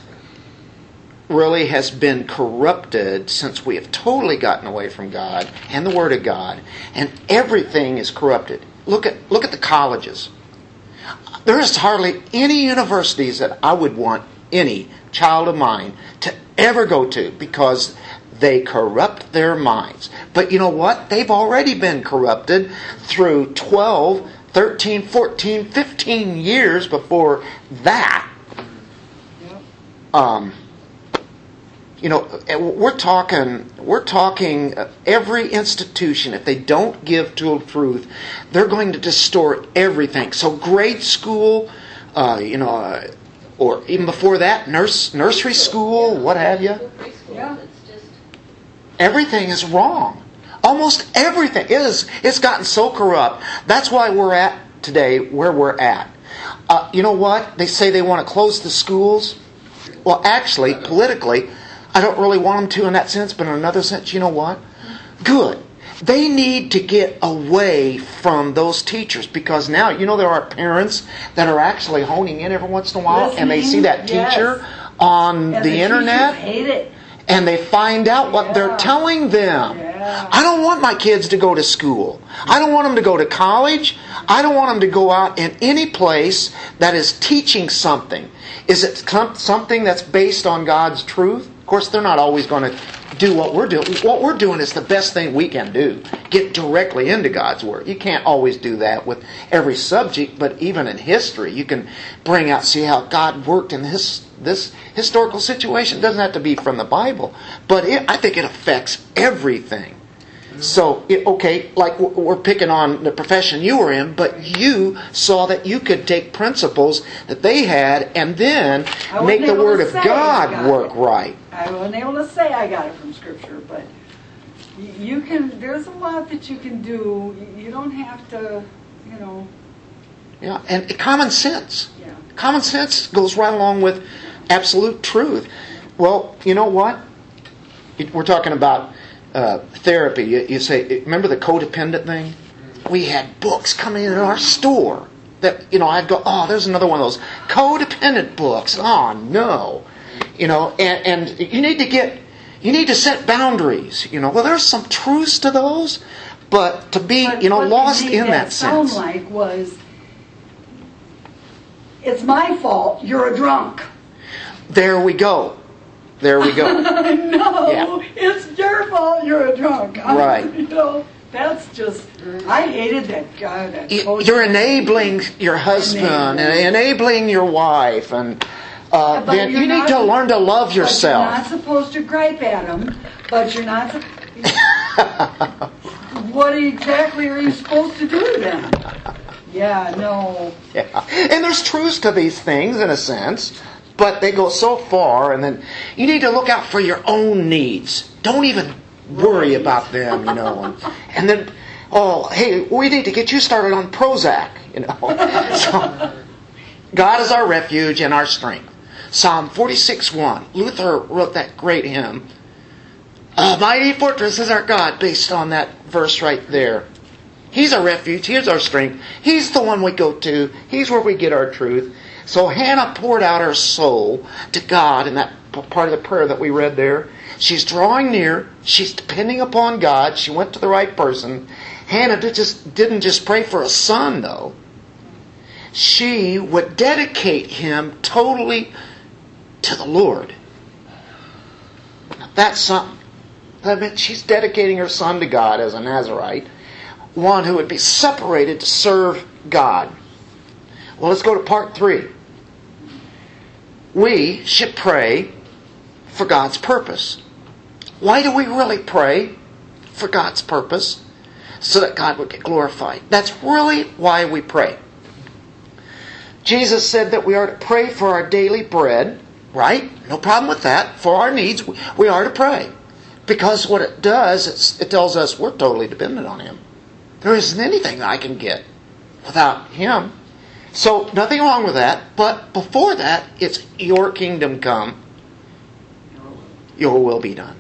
really has been corrupted since we have totally gotten away from God and the Word of God, and everything is corrupted. Look at look at the colleges. There is hardly any universities that I would want any child of mine to ever go to because they corrupt their minds. But you know what? They've already been corrupted through twelve, thirteen, fourteen, fifteen years before that. Um, you know, we're talking, we're talking every institution, if they don't give to truth, they're going to distort everything. So grade school, uh, you know, or even before that, nurse, nursery school, what have you. Yeah. Everything is wrong. Almost everything is. It's gotten so corrupt. That's why we're at today where we're at. Uh, you know what? They say they want to close the schools. Well, actually, politically, I don't really want them to in that sense, but in another sense, you know what? Good. They need to get away from those teachers because now, you know, there are parents that are actually honing in every once in a while, listening, and they see that teacher yes. on and the, the internet. Hate it. And they find out what yeah. they're telling them. Yeah. I don't want my kids to go to school. I don't want them to go to college. I don't want them to go out in any place that is teaching something. Is it something that's based on God's truth? Of course, they're not always going to do what we're doing. What we're doing is the best thing we can do. Get directly into God's Word. You can't always do that with every subject, but even in history, you can bring out, see how God worked in this This historical situation. It doesn't have to be from the Bible, but it, I think it affects everything. So, it, okay, like we're picking on the profession you were in, but you saw that you could take principles that they had and then make the Word of God work right. I wasn't able to say I got it from Scripture, but you can. There's a lot that you can do. You don't have to, you know. Yeah, and common sense. Yeah. Common sense goes right along with absolute truth. Well, you know what? We're talking about uh, therapy. You, you say, remember the codependent thing? We had books coming in our store that, you know, I'd go, oh, there's another one of those codependent books. Oh, no. You know, and, and you need to get, you need to set boundaries. You know, well, there's some truths to those, but to be, but you know, lost in that, that sense. What sound like was, it's my fault, you're a drunk. There we go. There we go. No, yeah. It's your fault, you're a drunk. I'm, right. You know, that's just, I hated that guy. That you, you're enabling your husband enabling. and enabling your wife. And uh, then you need to learn to love yourself. You're not supposed to gripe at him, but you're not supposed what exactly are you supposed to do then? Yeah, no. Yeah. And there's truths to these things in a sense, but they go so far, and then you need to look out for your own needs. Don't even worry right. about them, you know. And, and then, oh, hey, we need to get you started on Prozac, you know. So, God is our refuge and our strength. Psalm forty-six one. Luther wrote that great hymn. A mighty fortress is our God, based on that verse right there. He's our refuge. He's our strength. He's the one we go to. He's where we get our truth. So Hannah poured out her soul to God in that part of the prayer that we read there. She's drawing near. She's depending upon God. She went to the right person. Hannah did just, didn't just pray for a son, though. She would dedicate him totally to the Lord. Now that's something. I mean, she's dedicating her son to God as a Nazarite, one who would be separated to serve God. Well, let's go to part three. We should pray for God's purpose. Why do we really pray for God's purpose? So that God would get glorified. That's really why we pray. Jesus said that we are to pray for our daily bread, right? No problem with that. For our needs, we are to pray. Because what it does, it's, it tells us we're totally dependent on Him. There isn't anything I can get without Him. So, nothing wrong with that. But before that, it's your kingdom come, your will be done.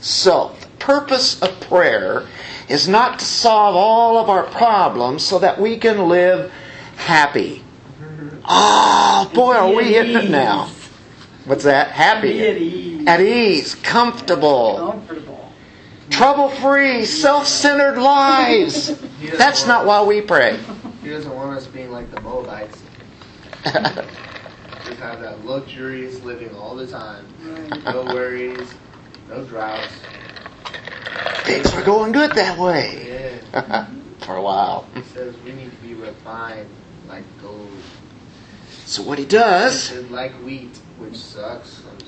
So, the purpose of prayer is not to solve all of our problems so that we can live happy. Oh, boy, are we hitting it now. What's that? Happy. At ease. At ease. Comfortable. Comfortable. Trouble-free, self-centered lives. That's not why we pray. He doesn't want us being like the Moabites. We have that luxurious living all the time. No worries, no droughts. Things were going good that way. Yeah. For a while. He says we need to be refined like gold. So what he does... He says like wheat, which sucks sometimes.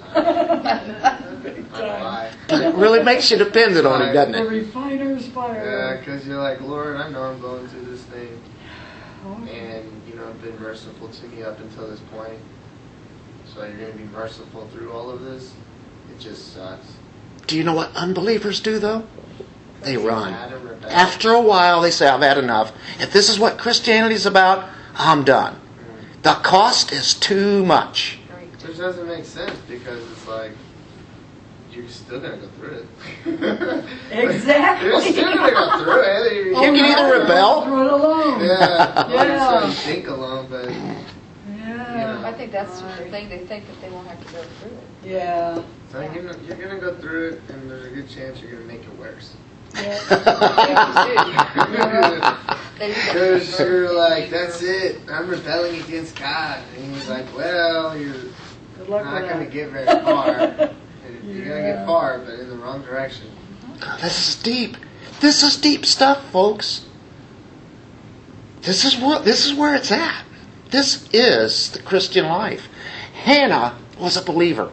But it really makes you dependent on him, doesn't it? The refiner's fire. Yeah, because you're like, Lord, I know I'm going through this thing. And, you know, I've been merciful to me up until this point. So you're going to be merciful through all of this? It just sucks. Do you know what unbelievers do, though? They run. After a while, they say, I've had enough. If this is what Christianity's about, I'm done. The cost is too much. Which doesn't make sense, because it's like, you're still going to go through it. Exactly. You're still going to go through it. You oh, can no, either rebel. Through it alone. Yeah. yeah. So you think alone, but... Yeah. I think that's the thing. They think that they won't have to go through it. Yeah. So you're gonna, you're gonna go through it, and there's a good chance you're gonna make it worse. Yeah. Because you're like, that's it. I'm rebelling against God, and he's like, well, you're good luck not gonna that. Get very far. yeah. You're gonna get far, but in the wrong direction. God, this is deep. This is deep stuff, folks. This is what. This is where it's at. This is the Christian life. Hannah was a believer,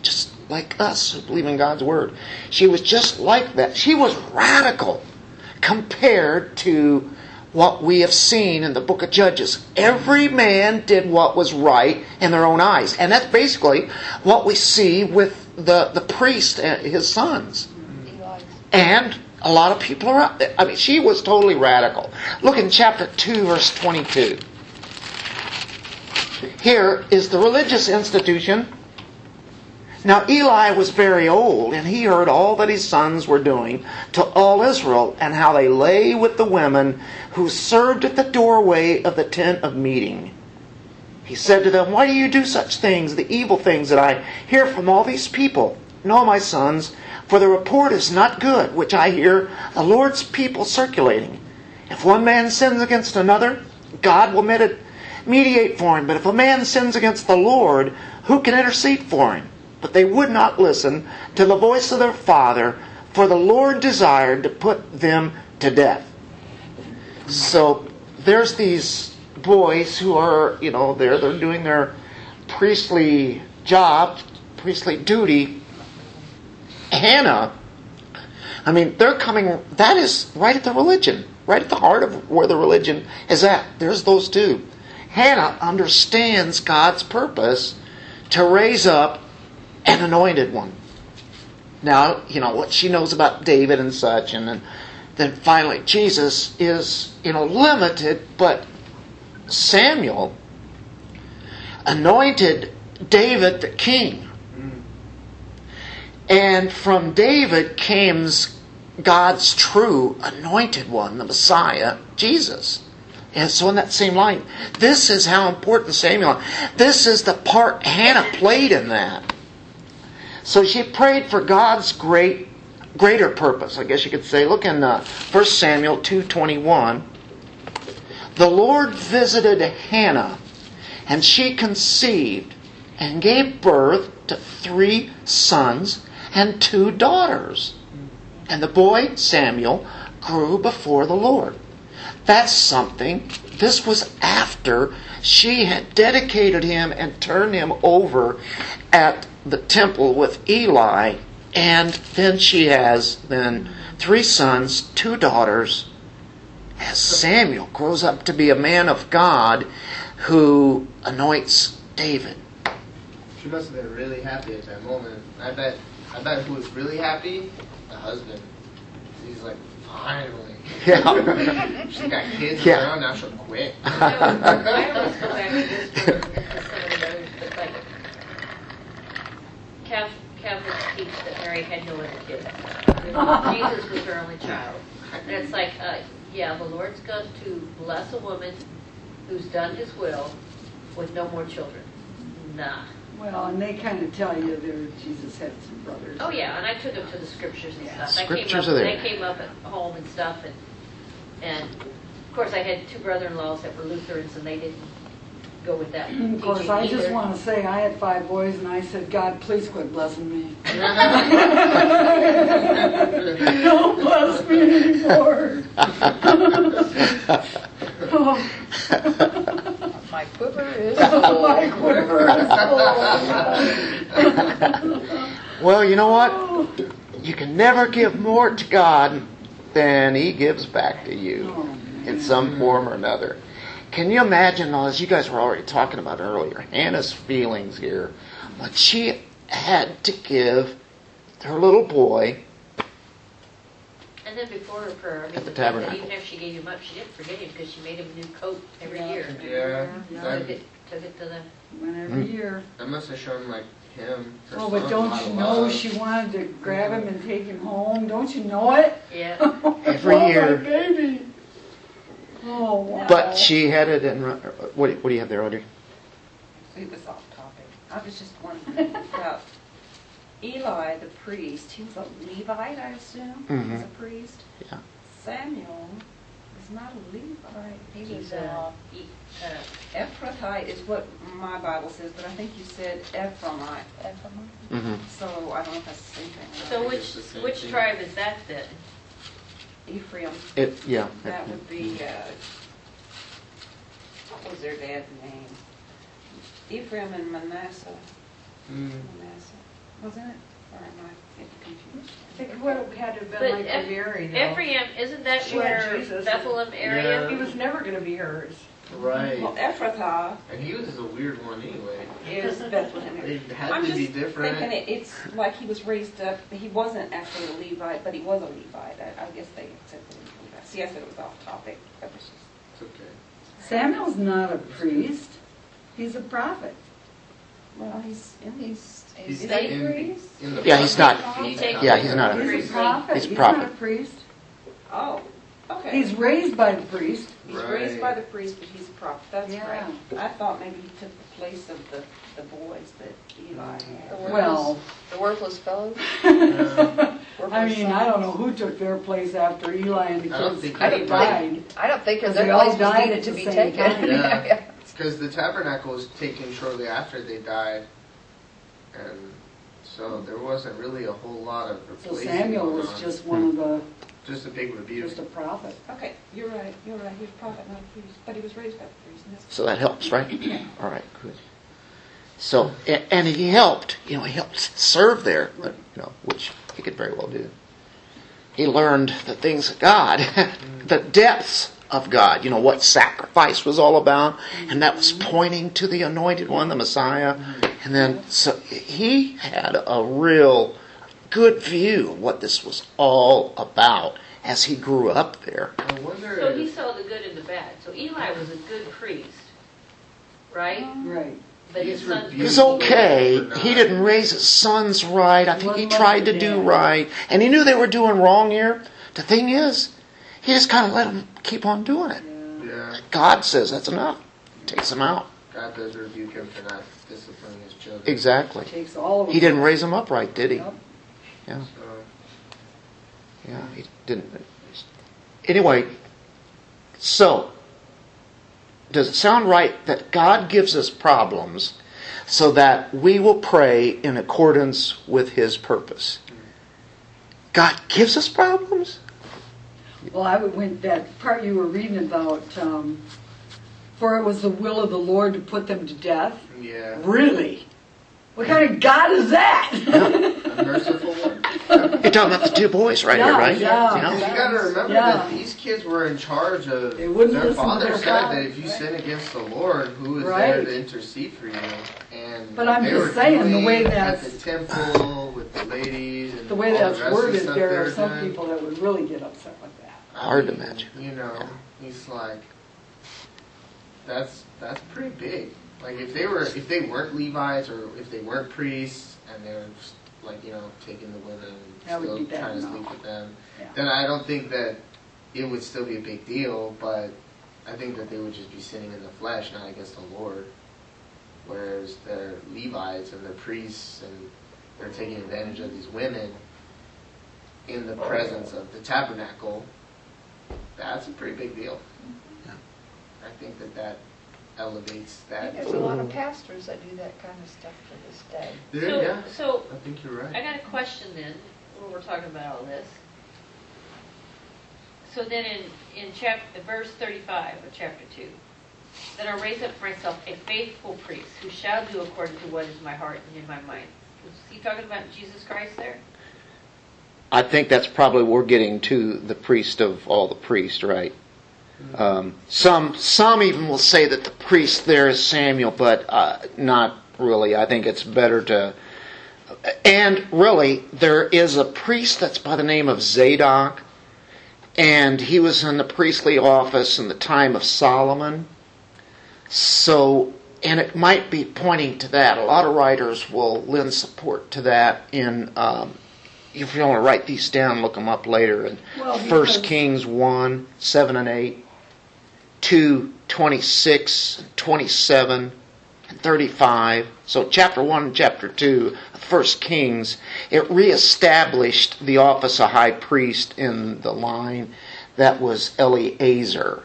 just like us who believe in God's Word. She was just like that. She was radical compared to what we have seen in the book of Judges. Every man did what was right in their own eyes. And that's basically what we see with the, the priest and his sons. And a lot of people are out there. I mean, she was totally radical. Look in chapter two, verse twenty-two. Here is the religious institution. Now Eli was very old, and he heard all that his sons were doing to all Israel, and how they lay with the women who served at the doorway of the tent of meeting. He said to them, why do you do such things, the evil things that I hear from all these people? No, my sons, for the report is not good, which I hear the Lord's people circulating. If one man sins against another, God will meditate. Mediate for him. But if a man sins against the Lord, who can intercede for him? But they would not listen to the voice of their father, for the Lord desired to put them to death. So there's these boys who are, you know, they're, they're doing their priestly job, priestly duty. Hannah, I mean, they're coming, that is right at the religion, right at the heart of where the religion is at. There's those two. Hannah understands God's purpose to raise up an anointed one. Now, you know, what she knows about David and such, and then, then finally Jesus is, you know, limited, but Samuel anointed David the king. And from David came God's true anointed one, the Messiah, Jesus. And so in that same line, this is how important Samuel is. This is the part Hannah played in that. So she prayed for God's great, greater purpose. I guess you could say, look in uh, First Samuel two twenty-one. The Lord visited Hannah And she conceived and gave birth to three sons and two daughters. And the boy, Samuel, grew before the Lord. That's something. This was after she had dedicated him and turned him over at the temple with Eli. And then she has then three sons, two daughters, as Samuel grows up to be a man of God who anoints David. She must have been really happy at that moment. I bet I bet who was really happy? The husband. He's like, finally. Yeah. She's got kids yeah. around, now she'll quit. I almost go back to this for some of those, but like, Catholic, Catholics teach that Mary had no other kids. Jesus was her only child. And it's like, uh, yeah, the Lord's going to bless a woman who's done his will with no more children. Nah. Well, and they kind of tell you that Jesus had some brothers. Oh, yeah, and I took them to the scriptures and yeah. stuff. Scriptures I came up, are there. They came up at home and stuff. And, and, of course, I had two brother-in-laws that were Lutherans, and they didn't go with that. Of course, I either. just want to say I had five boys, and I said, God, please quit blessing me. Don't bless me anymore. Oh. My quiver is full. My quiver is full. Well, you know what? You can never give more to God than He gives back to you in some form or another. Can you imagine, as you guys were already talking about earlier, Hannah's feelings here, but she had to give her little boy. And then before her prayer, I mean, at the tabernacle. Even if she gave him up, she didn't forget him because she made him a new coat every yeah. year. Yeah. yeah. Took, it, took it to the... Went every mm. year. That must have shown, like, him. Oh, but don't you know she wanted to grab him and take him home? Don't you know it? Yeah. Every oh, year. Oh, my baby. Oh, wow. But she had it in... What do, what do you have there, Audrey? It was off topic. I was just wondering about... Eli, the priest, he was a Levite, I assume. Mm-hmm. He was a priest. Yeah. Samuel is not a Levite. He He's was a, a, a Ephrathite is what my Bible says, but I think you said Ephraimite. Ephraimite. Mm-hmm. So I don't know if that's the same thing. So I which which thing. tribe is that then? Ephraim. It yeah. That Ephraim. would be. Uh, what was their dad's name? Ephraim and Manasseh. Mm. Manasseh. Wasn't it? Or am I getting confused? I think it would have had to have been but like Eph- Mary, though. Ephraim, isn't that she where Bethlehem area? Yeah. He was never going to be hers. Right. Well, Ephrathah. And he was a weird one anyway. It was Bethlehem. It had I'm to just be different. Thinking it, it's like he was raised up. He wasn't actually a Levite, but he was a Levite. I, I guess they accepted him. See, I said it was off topic. That was just... It's okay. Samuel's not a priest. He's a prophet. Well, he's in these... He's Is he a priest? In, in yeah, he's not. He yeah, he's not a priest. He's a prophet. He's, a prophet. he's not a priest. Oh, okay. He's raised by the priest. He's right. raised by the priest, but he's a prophet. That's yeah. right. I thought maybe he took the place of the, the boys that Eli had. The worthless, well, the worthless fellows. Yeah. I mean, sons. I don't know who took their place after Eli and the kids I don't died. Think, I don't think their place was needed to be taken. Because yeah. the tabernacle was taken shortly after they died. And so there wasn't really a whole lot of replacement. So Samuel was on. just one of the... Just a big rebuke. Just a prophet. Okay, you're right, you're right. He was a prophet, not a priest. But he was raised by the priest. So that helps, right? Yeah. All right, good. So, and he helped. You know, he helped serve there, but, you know, which he could very well do. He learned the things of God, the depths of God, you know, what sacrifice was all about, and that was pointing to the anointed one, the Messiah. And then, so he had a real good view of what this was all about as he grew up there. I wonder so if... he saw the good and the bad. So Eli was a good priest, right? Right. But his sons he was okay. He didn't raise his sons right. I think he tried to do right. And he knew they were doing wrong here. The thing is, he just kind of let them keep on doing it. Yeah. God says that's enough. Takes them out. God does rebuke him for not disciplining his children. Exactly. Takes all of them. He didn't raise them up right, did he? Yep. Yeah. So. Yeah, he didn't. Anyway, so does it sound right that God gives us problems so that we will pray in accordance with His purpose? God gives us problems? Well, I would when that part you were reading about, um, for it was the will of the Lord to put them to death. Yeah. Really? What kind of God is that? Yeah. A merciful one. You're talking about the two boys right yeah, here, right? Yeah, you know? You got to remember yeah. that these kids were in charge of. They wouldn't their father their said God. That if you right. sin against the Lord, who is right. there to intercede for you? And but I'm just saying the way that's at the temple with the ladies. And the way that's the worded, there are some done. people that would really get upset with that. Hard I mean, to imagine. You know, yeah. he's like, that's that's pretty big. Like if they were, if they weren't Levites or if they weren't priests, and they're like, you know, taking the women and still trying to sleep with them, yeah. then I don't think that it would still be a big deal, but I think that they would just be sinning in the flesh, not against the Lord. Whereas they're Levites and they're priests and they're taking advantage of these women in the presence of the tabernacle, that's a pretty big deal. Yeah. I think that that elevates that. There's a lot of pastors that do that kind of stuff to this day. There, so, yeah. so I think you're right. I got a question then when we're talking about all this. So then in, in chapter verse thirty-five of chapter two, that I raise up for myself a faithful priest who shall do according to what is my heart and in my mind. Is he talking about Jesus Christ there? I think that's probably we're getting to the priest of all the priests, right? Um, some some even will say that the priest there is Samuel, but uh, not really. I think it's better to... And really, there is a priest that's by the name of Zadok, and he was in the priestly office in the time of Solomon. So, and it might be pointing to that. A lot of writers will lend support to that in... Um, if you want to write these down, look them up later. In well, First Kings one, seven and eight, two, twenty-six, twenty-seven, and thirty-five. So chapter one and chapter two of First Kings, it reestablished the office of high priest in the line that was Eliezer,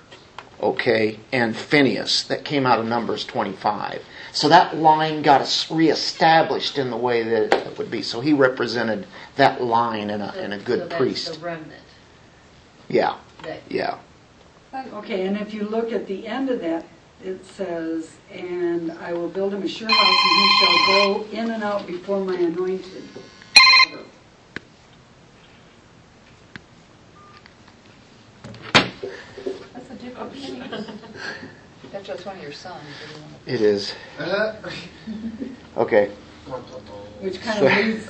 okay, and Phinehas that came out of Numbers twenty-five. So that line got reestablished in the way that it would be. So he represented that line in a so, in a good so that's priest. The remnant. Yeah. That. Yeah. Okay, and if you look at the end of that, it says, "And I will build him a sure house, and he shall go in and out before my anointed." That's a different thing. That's just one of your sons. It is. Okay. Which kind of leads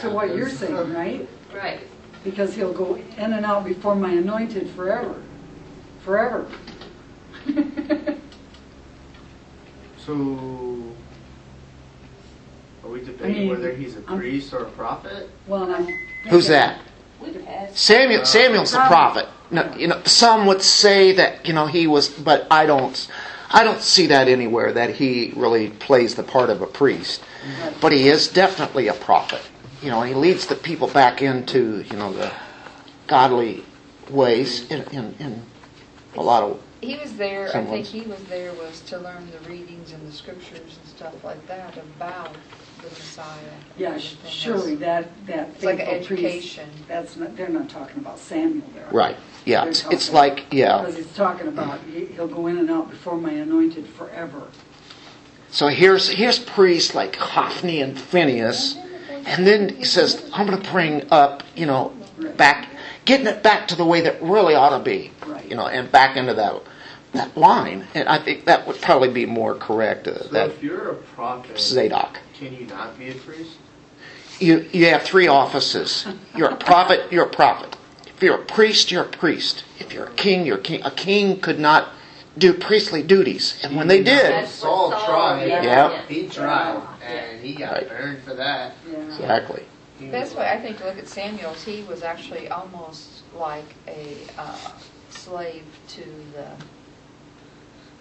to what you're saying, right? Right. Because he'll go in and out before my anointed forever. Forever. So, are we debating whether he's a priest or a prophet? Well, I'm Who's that? Samuel. Samuel's the prophet. No, you know, some would say that, you know, he was, but I don't, I don't see that anywhere that he really plays the part of a priest. But he is definitely a prophet. You know, and he leads the people back into, you know, the godly ways in in, in a lot of. He was there. I think he was there was to learn the readings and the scriptures and stuff like that about the Messiah. Yeah, surely that that it's like education. Priest, that's not. They're not talking about Samuel there. Right. Yeah. It's, it's like yeah. Because it's talking about he'll go in and out before my anointed forever. So here's here's priests like Hophni and Phinehas, and then he says, "I'm going to bring up, you know, back." Getting it back to the way that really ought to be, right. You know, and back into that that line, and I think that would probably be more correct. Uh, so that if you're a prophet, Zadok, can you not be a priest? You you have three offices. You're a prophet. You're a prophet. If you're a priest, you're a priest. If you're a king, you're a king. A king could not do priestly duties, and when they did, Saul tried. Yeah, yeah. he tried, and he got right. burned for that. Yeah. Exactly. That's why I think, look at Samuel's, he was actually almost like a uh, slave to the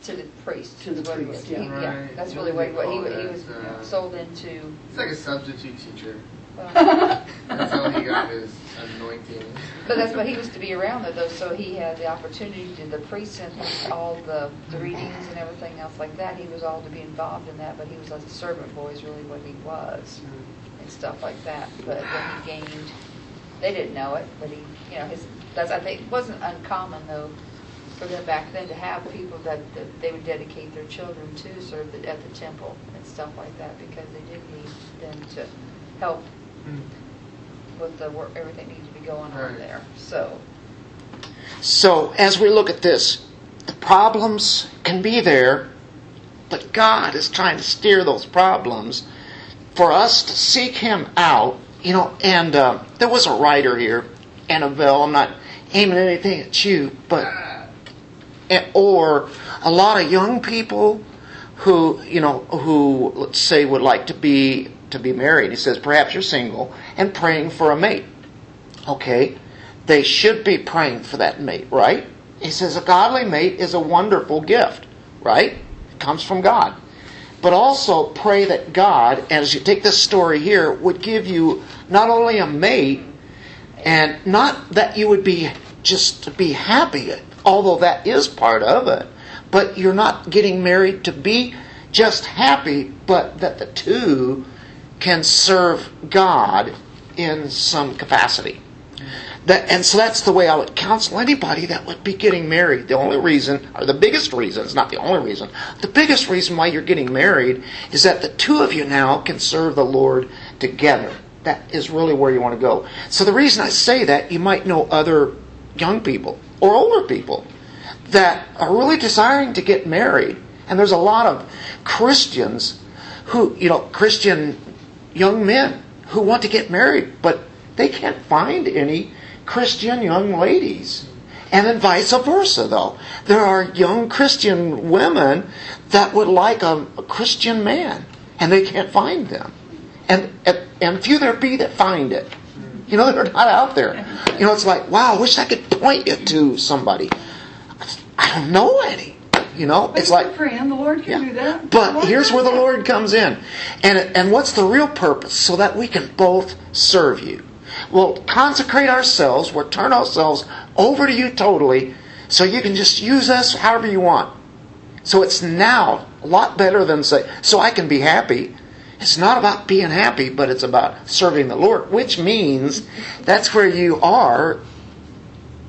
to the priest. To the priest, yeah. He, yeah. That's really what he, he was sold into. It's like a substitute teacher. That's all he got is anointing. But that's what he was to be around, though, so he had the opportunity to the priest and all the, the readings and everything else like that. He was all to be involved in that, but he was like a servant boy is really what he was and stuff like that. But when he gained, they didn't know it, but he, you know, his that's I think it wasn't uncommon though for them back then to have people that, that they would dedicate their children to serve the, at the temple and stuff like that because they did need them to help with the work, everything needs to be going on there. So, so as we look at this, the problems can be there, but God is trying to steer those problems for us to seek Him out. You know, and uh, there was a writer here, Annabelle. I'm not aiming anything at you, but or a lot of young people who you know who let's say would like to be. to be married. He says, perhaps you're single and praying for a mate. Okay, they should be praying for that mate, right? He says, a godly mate is a wonderful gift, right? It comes from God. But also pray that God, as you take this story here, would give you not only a mate, and not that you would be just to be happy, although that is part of it, but you're not getting married to be just happy, but that the two can serve God in some capacity. That, and so that's the way I would counsel anybody that would be getting married. The only reason, or the biggest reason, it's not the only reason, the biggest reason why you're getting married is that the two of you now can serve the Lord together. That is really where you want to go. So the reason I say that, you might know other young people or older people that are really desiring to get married. And there's a lot of Christians who, you know, Christian young men who want to get married, but they can't find any Christian young ladies. And then vice versa, though. There are young Christian women that would like a, a Christian man, and they can't find them. And, and and few there be that find it. You know, they're not out there. You know, it's like, wow, I wish I could point you to somebody. I don't know any. You know, but it's like praying. The Lord can yeah. do that. But Lord here's where the that. Lord comes in, and and what's the real purpose? So that we can both serve you. We'll consecrate ourselves. We'll turn ourselves over to you totally, so you can just use us however you want. So it's now a lot better than say, so I can be happy. It's not about being happy, but it's about serving the Lord, which means that's where you are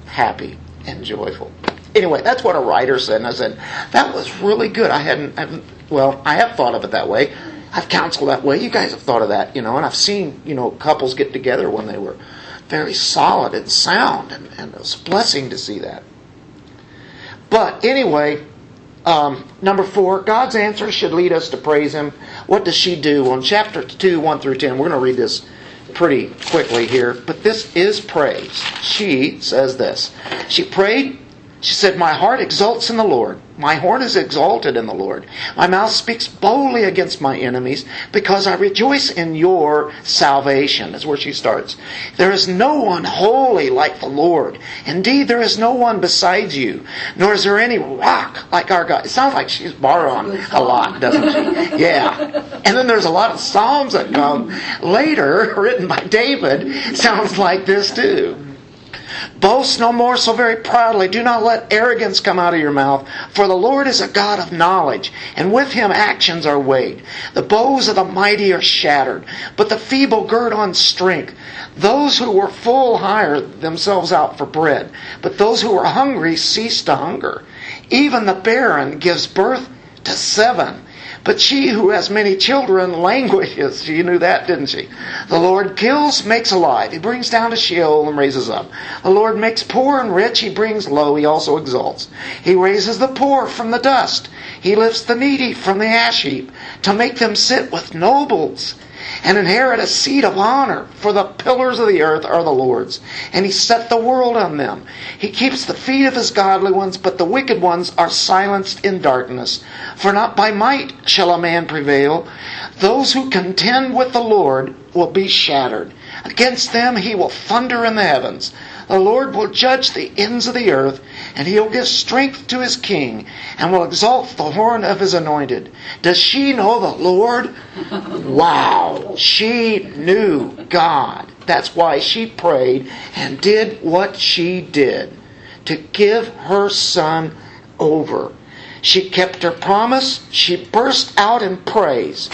happy and joyful. Anyway, that's what a writer said, and I said, that was really good. I hadn't, I hadn't, well, I have thought of it that way. I've counseled that way. You guys have thought of that, you know, and I've seen, you know, couples get together when they were very solid and sound, and, and it was a blessing to see that. But anyway, um, number four, God's answer should lead us to praise Him. What does she do? Well, in chapter two, one through ten, we're going to read this pretty quickly here, but this is praise. She says this. She prayed. She said, my heart exults in the Lord. My horn is exalted in the Lord. My mouth speaks boldly against my enemies because I rejoice in your salvation. That's where she starts. There is no one holy like the Lord. Indeed, there is no one besides you, nor is there any rock like our God. It sounds like she's borrowing a lot, doesn't she? Yeah. And then there's a lot of Psalms that come later, written by David, sounds like this too. Boast no more so very proudly. Do not let arrogance come out of your mouth. For the Lord is a God of knowledge, and with Him actions are weighed. The bows of the mighty are shattered, but the feeble gird on strength. Those who were full hire themselves out for bread, but those who were hungry cease to hunger. Even the barren gives birth to seven. But she who has many children languishes. She knew that, didn't she? The Lord kills, makes alive. He brings down to Sheol and raises up. The Lord makes poor and rich. He brings low. He also exalts. He raises the poor from the dust. He lifts the needy from the ash heap to make them sit with nobles and inherit a seat of honor. For the pillars of the earth are the Lord's, and He set the world on them. He keeps the feet of His godly ones, but the wicked ones are silenced in darkness. For not by might shall a man prevail. Those who contend with the Lord will be shattered. Against them He will thunder in the heavens. The Lord will judge the ends of the earth, and He will give strength to His king, and will exalt the horn of His anointed. Does she know the Lord? Wow! She knew God. That's why she prayed and did what she did, to give her son over. She kept her promise. She burst out in praise.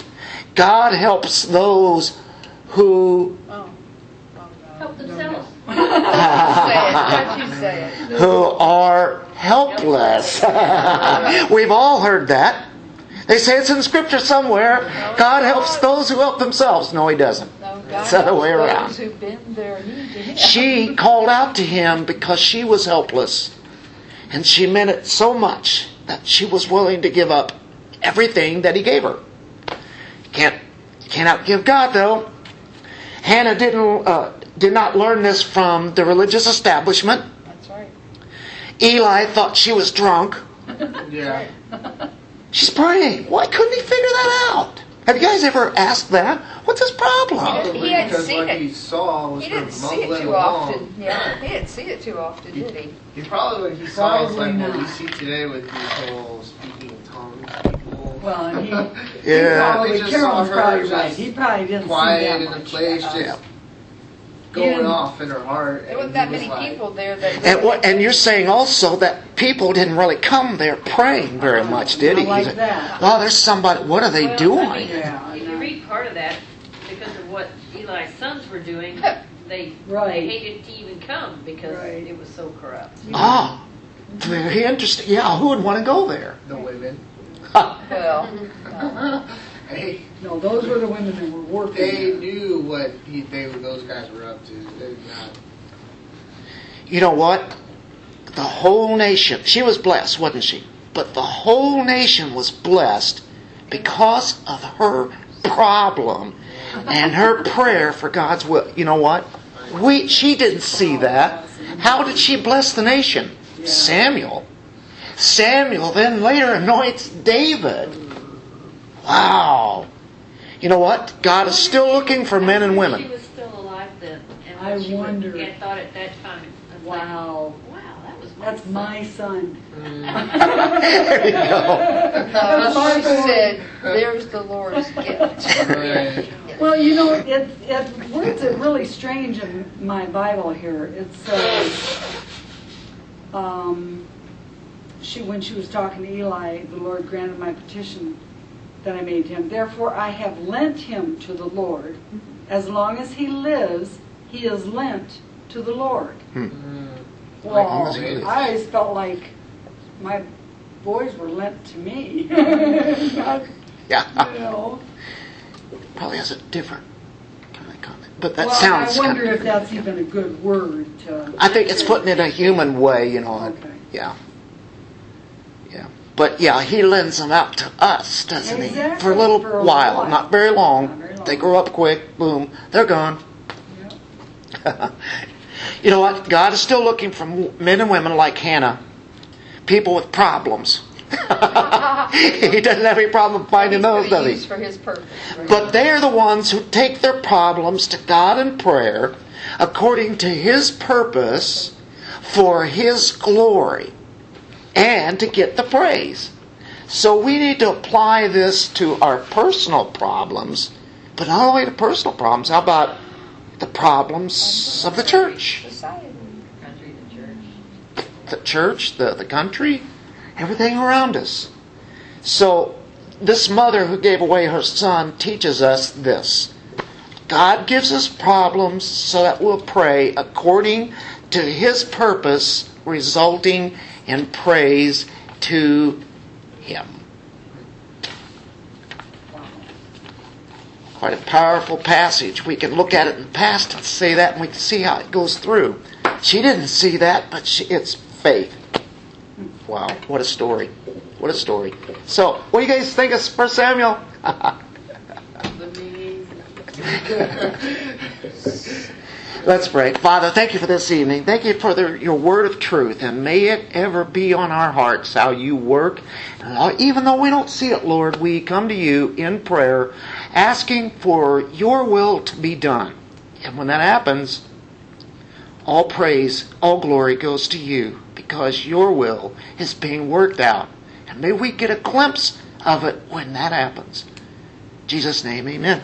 God helps those who oh. Oh, help themselves. Who are helpless. We've all heard that. They say it's in Scripture somewhere. God helps those who help themselves. No, He doesn't. It's the other way around. She called out to Him because she was helpless. And she meant it so much that she was willing to give up everything that He gave her. You can't, you can't outgive God, though. Hannah didn't uh, did not learn this from the religious establishment. That's right. Eli thought she was drunk. Yeah. She's praying. Why couldn't he figure that out? Have you guys ever asked that? What's his problem? He hadn't seen it. He didn't see it too often. Yeah, he didn't see it too often, did he? He probably he saw it like what we see today with these whole speaking in tongues. Well, and he, yeah. he probably Carol's probably right. He probably didn't see that much. Quiet in a place, just going off in her heart. There wasn't that many people there. That and you're saying also that people didn't really come there praying very much, did he? Like that. Oh, there's somebody. What are they doing? If you read part of that, because of what Eli's sons were doing, they they hated to even come because it was so corrupt. Ah, very interesting. Yeah, who would want to go there? The women. Well, no. Hey, no, those were the women that were working. They knew what he, they, those guys were up to. They did not. You know what? The whole nation, she was blessed, wasn't she? But the whole nation was blessed because of her problem and her prayer for God's will. You know what? We, she didn't see that. How did she bless the nation? Yeah. Samuel. Samuel then later anoints David. Wow. You know what? God is still looking for men and women. She was still alive then. And I she wonder. Would, yeah, thought at that time. Wow. Like, wow, that was my That's son. my son. There you go. No, she said, there's the Lord's gift. Well, you know, it, it words are really strange in my Bible here. It says, uh, um, she, when she was talking to Eli, the Lord granted my petition that I made him. Therefore, I have lent him to the Lord. As long as he lives, he is lent to the Lord. Hmm. Well, I always felt like my boys were lent to me. Not, yeah. You know. Probably has a different kind of comment. But that well, sounds I wonder if that's yeah. even a good word. To I think it's putting it a human way, you know. Okay. Yeah. Yeah. But yeah, he lends them out to us, doesn't exactly. he? For a little for a while, while, not very long. Not very long. They grow up quick, boom, they're gone. Yep. You know what? God is still looking for men and women like Hannah, people with problems. He doesn't have any problem finding those, does he? For his purpose, right? But they are the ones who take their problems to God in prayer according to His purpose for His glory. And to get the praise. So we need to apply this to our personal problems, but not only to personal problems. How about the problems of the church? The church, the, the country, everything around us. So this mother who gave away her son teaches us this. God gives us problems so that we'll pray according to His purpose, resulting in and praise to Him. Quite a powerful passage. We can look at it in the past and say that, and we can see how it goes through. She didn't see that, but she, it's faith. Wow, what a story. What a story. So, what do you guys think of First Samuel? Let's pray. Father, thank you for this evening. Thank you for the, your word of truth. And may it ever be on our hearts how you work. And even though we don't see it, Lord, we come to you in prayer asking for your will to be done. And when that happens, All praise, all glory goes to you because your will is being worked out. And may we get a glimpse of it when that happens. In Jesus' name, amen.